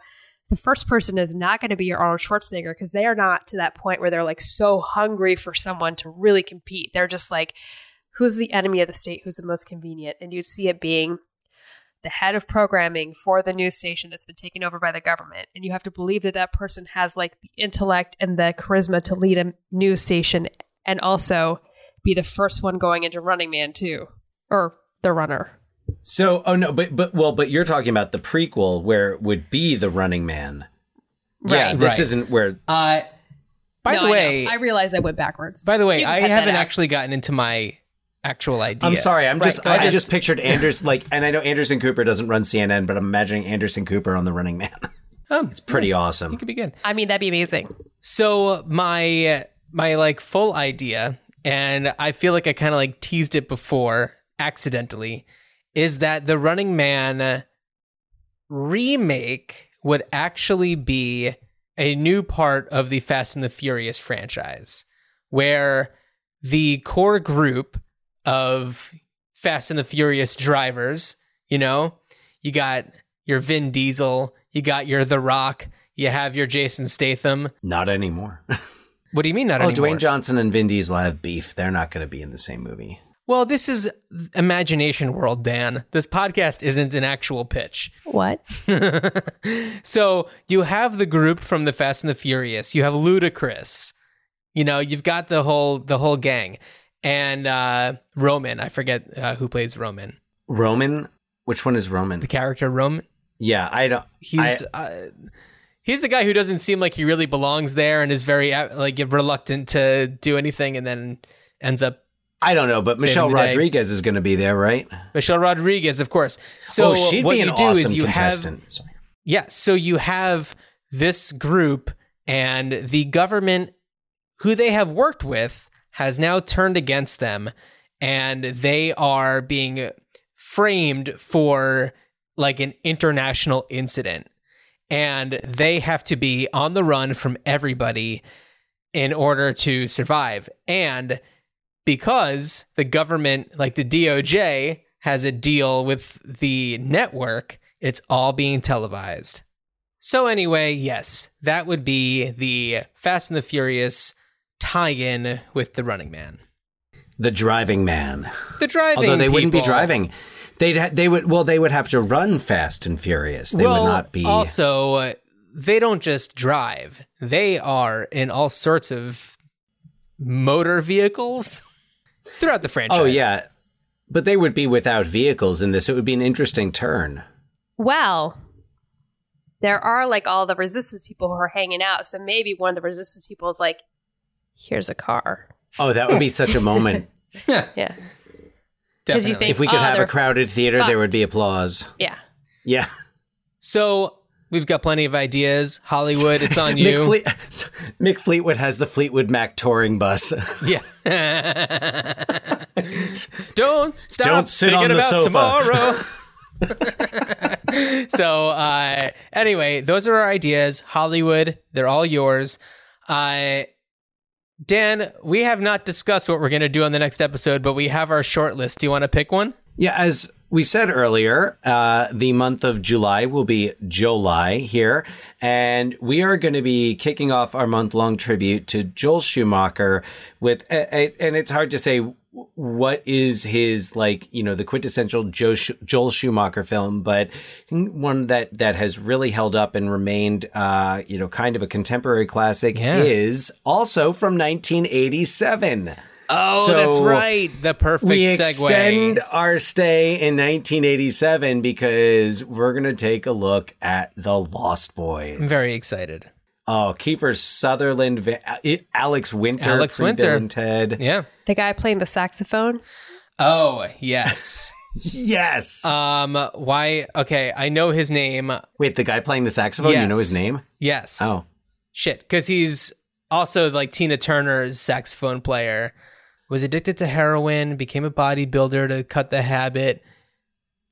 The first person is not going to be your Arnold Schwarzenegger, because they are not to that point where they're like so hungry for someone to really compete. They're just like, who's the enemy of the state? Who's the most convenient? And you'd see it being the head of programming for the news station that's been taken over by the government. And you have to believe that that person has like the intellect and the charisma to lead a news station and also be the first one going into Running Man too, or the Runner. So, but you're talking about the prequel where it would be the Running Man. Right. Yeah, this isn't where... By the way... I realize I went backwards. By the way, I haven't actually gotten into my actual idea. I'm sorry. I just pictured Anderson, like, and I know Anderson Cooper doesn't run CNN, but I'm imagining Anderson Cooper on the Running Man. It's pretty awesome. It could be good. I mean, that'd be amazing. So my like full idea, and I feel like I kind of like teased it before accidentally, is that the Running Man remake would actually be a new part of the Fast and the Furious franchise, where the core group of Fast and the Furious drivers, you know, you got your Vin Diesel, you got your The Rock, you have your Jason Statham. Not anymore. What do you mean not anymore? Dwayne Johnson and Vin Diesel have beef. They're not going to be in the same movie. Well, this is imagination world, Dan. This podcast isn't an actual pitch. What? So you have the group from the Fast and the Furious. You have Ludacris. You know, you've got the whole gang. And Roman. I forget who plays Roman. Roman? Which one is Roman? The character Roman? Yeah, I don't... He's the guy who doesn't seem like he really belongs there and is very like reluctant to do anything and then ends up... I don't know, but Michelle Rodriguez is going to be there, right? Michelle Rodriguez, of course. So she'd be an awesome contestant. Yeah, so you have this group, and the government, who they have worked with, has now turned against them, and they are being framed for like an international incident, and they have to be on the run from everybody in order to survive, and... because the government, like the DOJ, has a deal with the network, it's all being televised. So anyway, yes, that would be the Fast and the Furious tie-in with the Running Man. The Driving Man. The driving people. Although they wouldn't be driving. They would have to run fast and furious. They would not be... Also, they don't just drive. They are in all sorts of motor vehicles throughout the franchise. Oh, yeah. But they would be without vehicles in this. It would be an interesting turn. Well, there are like all the resistance people who are hanging out. So maybe one of the resistance people is like, here's a car. Oh, that would be such a moment. Yeah. Definitely. You think, if we could have a crowded theater, there would be applause. Yeah. So we've got plenty of ideas. Hollywood, it's on you. Mick Fleetwood has the Fleetwood Mac touring bus. Yeah. Don't stop. Don't sit on the sofa. Tomorrow. So anyway, those are our ideas. Hollywood, they're all yours. Dan, we have not discussed what we're going to do on the next episode, but we have our short list. Do you want to pick one? Yeah, as we said earlier, the month of July will be July here, and we are going to be kicking off our month-long tribute to Joel Schumacher with, and it's hard to say what is his, like, you know, the quintessential Joel Schumacher film, but one that has really held up and remained, you know, kind of a contemporary classic is also from 1987. Oh, so that's right. The perfect segue. We extend our stay in 1987 because we're going to take a look at The Lost Boys. I'm very excited. Oh, Kiefer Sutherland, Alex Winter, and Ted. Yeah. The guy playing the saxophone. Oh, yes. Yes. Why? Okay. I know his name. Wait, the guy playing the saxophone? Yes. You know his name? Yes. Oh. Shit. Because he's also like Tina Turner's saxophone player. Was addicted to heroin, became a bodybuilder to cut the habit.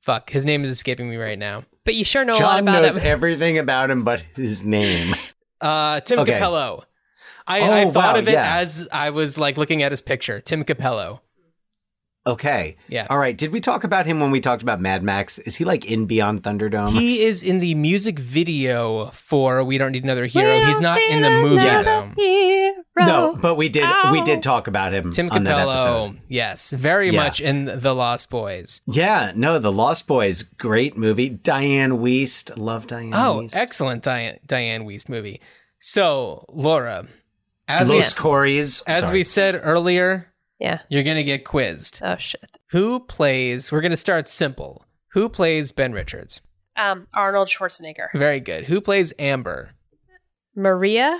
Fuck. His name is escaping me right now. But you sure know a lot about him. John knows everything about him but his name. Tim Capello. I thought of it as I was like looking at his picture. Tim Capello. Okay. Yeah. All right. Did we talk about him when we talked about Mad Max? Is he like in Beyond Thunderdome? He is in the music video for We Don't Need Another Hero. He's not in the movie. Yes. No, but we did talk about him. Tim Capello. On that episode. Yes. Very much in The Lost Boys. Yeah. No, The Lost Boys. Great movie. Diane Wiest. Love Diane Wiest. Oh, excellent Diane Wiest movie. So, Laura. As we said earlier... Yeah. You're going to get quizzed. Oh, shit. We're going to start simple. Who plays Ben Richards? Arnold Schwarzenegger. Very good. Who plays Amber? Marita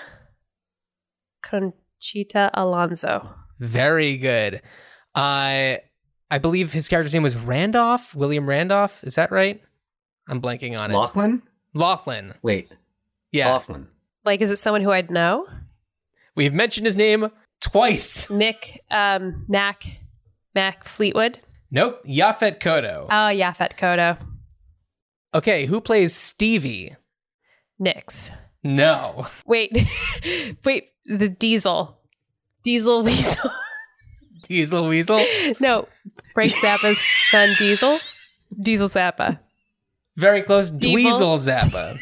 Conchita Alonso. Very good. I believe his character's name was Randolph, William Randolph. Is that right? I'm blanking on it. Laughlin. Wait. Yeah. Laughlin. Like, is it someone who I'd know? We've mentioned his name twice. Mac Fleetwood. Nope. Yaphet Kotto. Oh, Yaphet Kotto. Okay, who plays Stevie? Nix. No. Wait. The Diesel. Dweezil Weasel. Dweezil Weasel? No. Frank Zappa's son, Dweezil. Dweezil Zappa. Very close. Dweezil Zappa.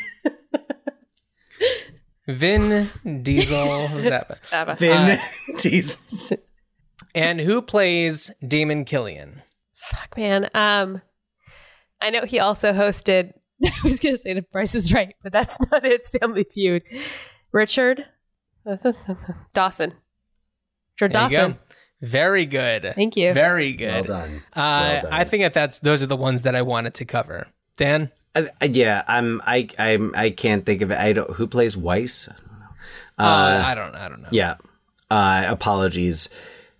Vin Dweezil Zappa. Vin Diesel. And who plays Damon Killian? Fuck, man. I know he also hosted, I was going to say The Price is Right, but that's not it. It's Family Feud. Richard Dawson. Richard Dawson. Go. Very good. Thank you. Very good. Well done. Well done. I think those are the ones that I wanted to cover. Dan? I can't think of it. Who plays Weiss? I don't know. I don't know. Yeah. Apologies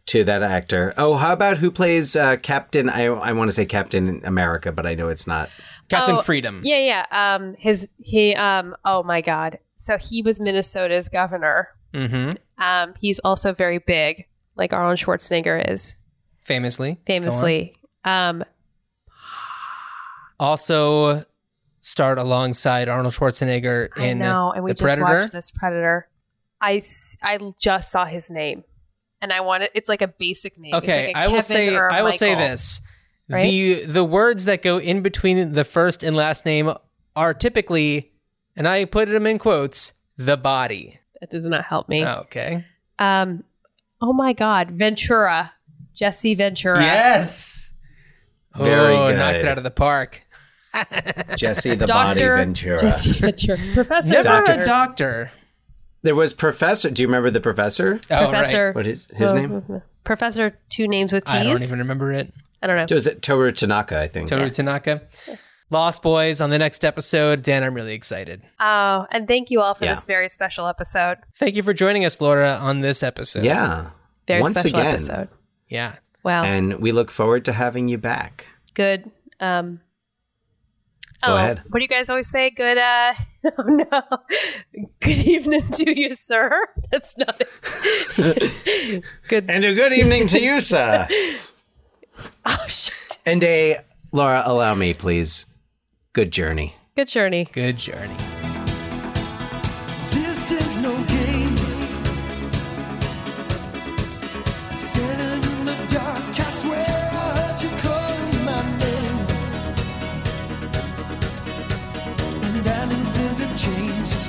to that actor. Oh, how about who plays Captain? I want to say Captain America, but I know it's not. Captain Freedom. Yeah. Oh my God. So he was Minnesota's governor. Mm-hmm. He's also very big, like Arnold Schwarzenegger is. Famously. Also starred alongside Arnold Schwarzenegger in The Predator. I know, and we just watched this Predator. I just saw his name, and I want it. It's like a basic name. Okay, like I will say this: right? The words that go in between the first and last name are typically, and I put them in quotes, the body. That does not help me. Okay. Oh my God, Ventura, Jesse Ventura. Yes. Very good. Knocked it out of the park. Jesse the Doctor, Body Ventura. Jesse Ventura. Professor. Never doctor. A doctor. There was Professor. Do you remember the Professor? Oh, Professor. Right. What is his name? Professor, two names with T's. I don't even remember it. I don't know. Was it Toru Tanaka, I think. Toru Tanaka. Yeah. Lost Boys on the next episode. Dan, I'm really excited. Oh, and thank you all for this very special episode. Thank you for joining us, Laura, on this episode. Yeah. Very Once special again. Episode. Yeah. Wow. And we look forward to having you back. Good. Go ahead. What do you guys always say? Good, good evening to you, sir. That's not it. Good. And a good evening to you, sir. Oh, shit. And Laura, allow me, please. Good journey. Good journey. Good journey. This is no game. Standing in the dark, I swear I heard you calling my name. And I knew things had changed.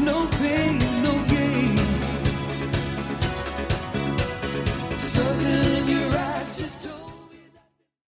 No pain, no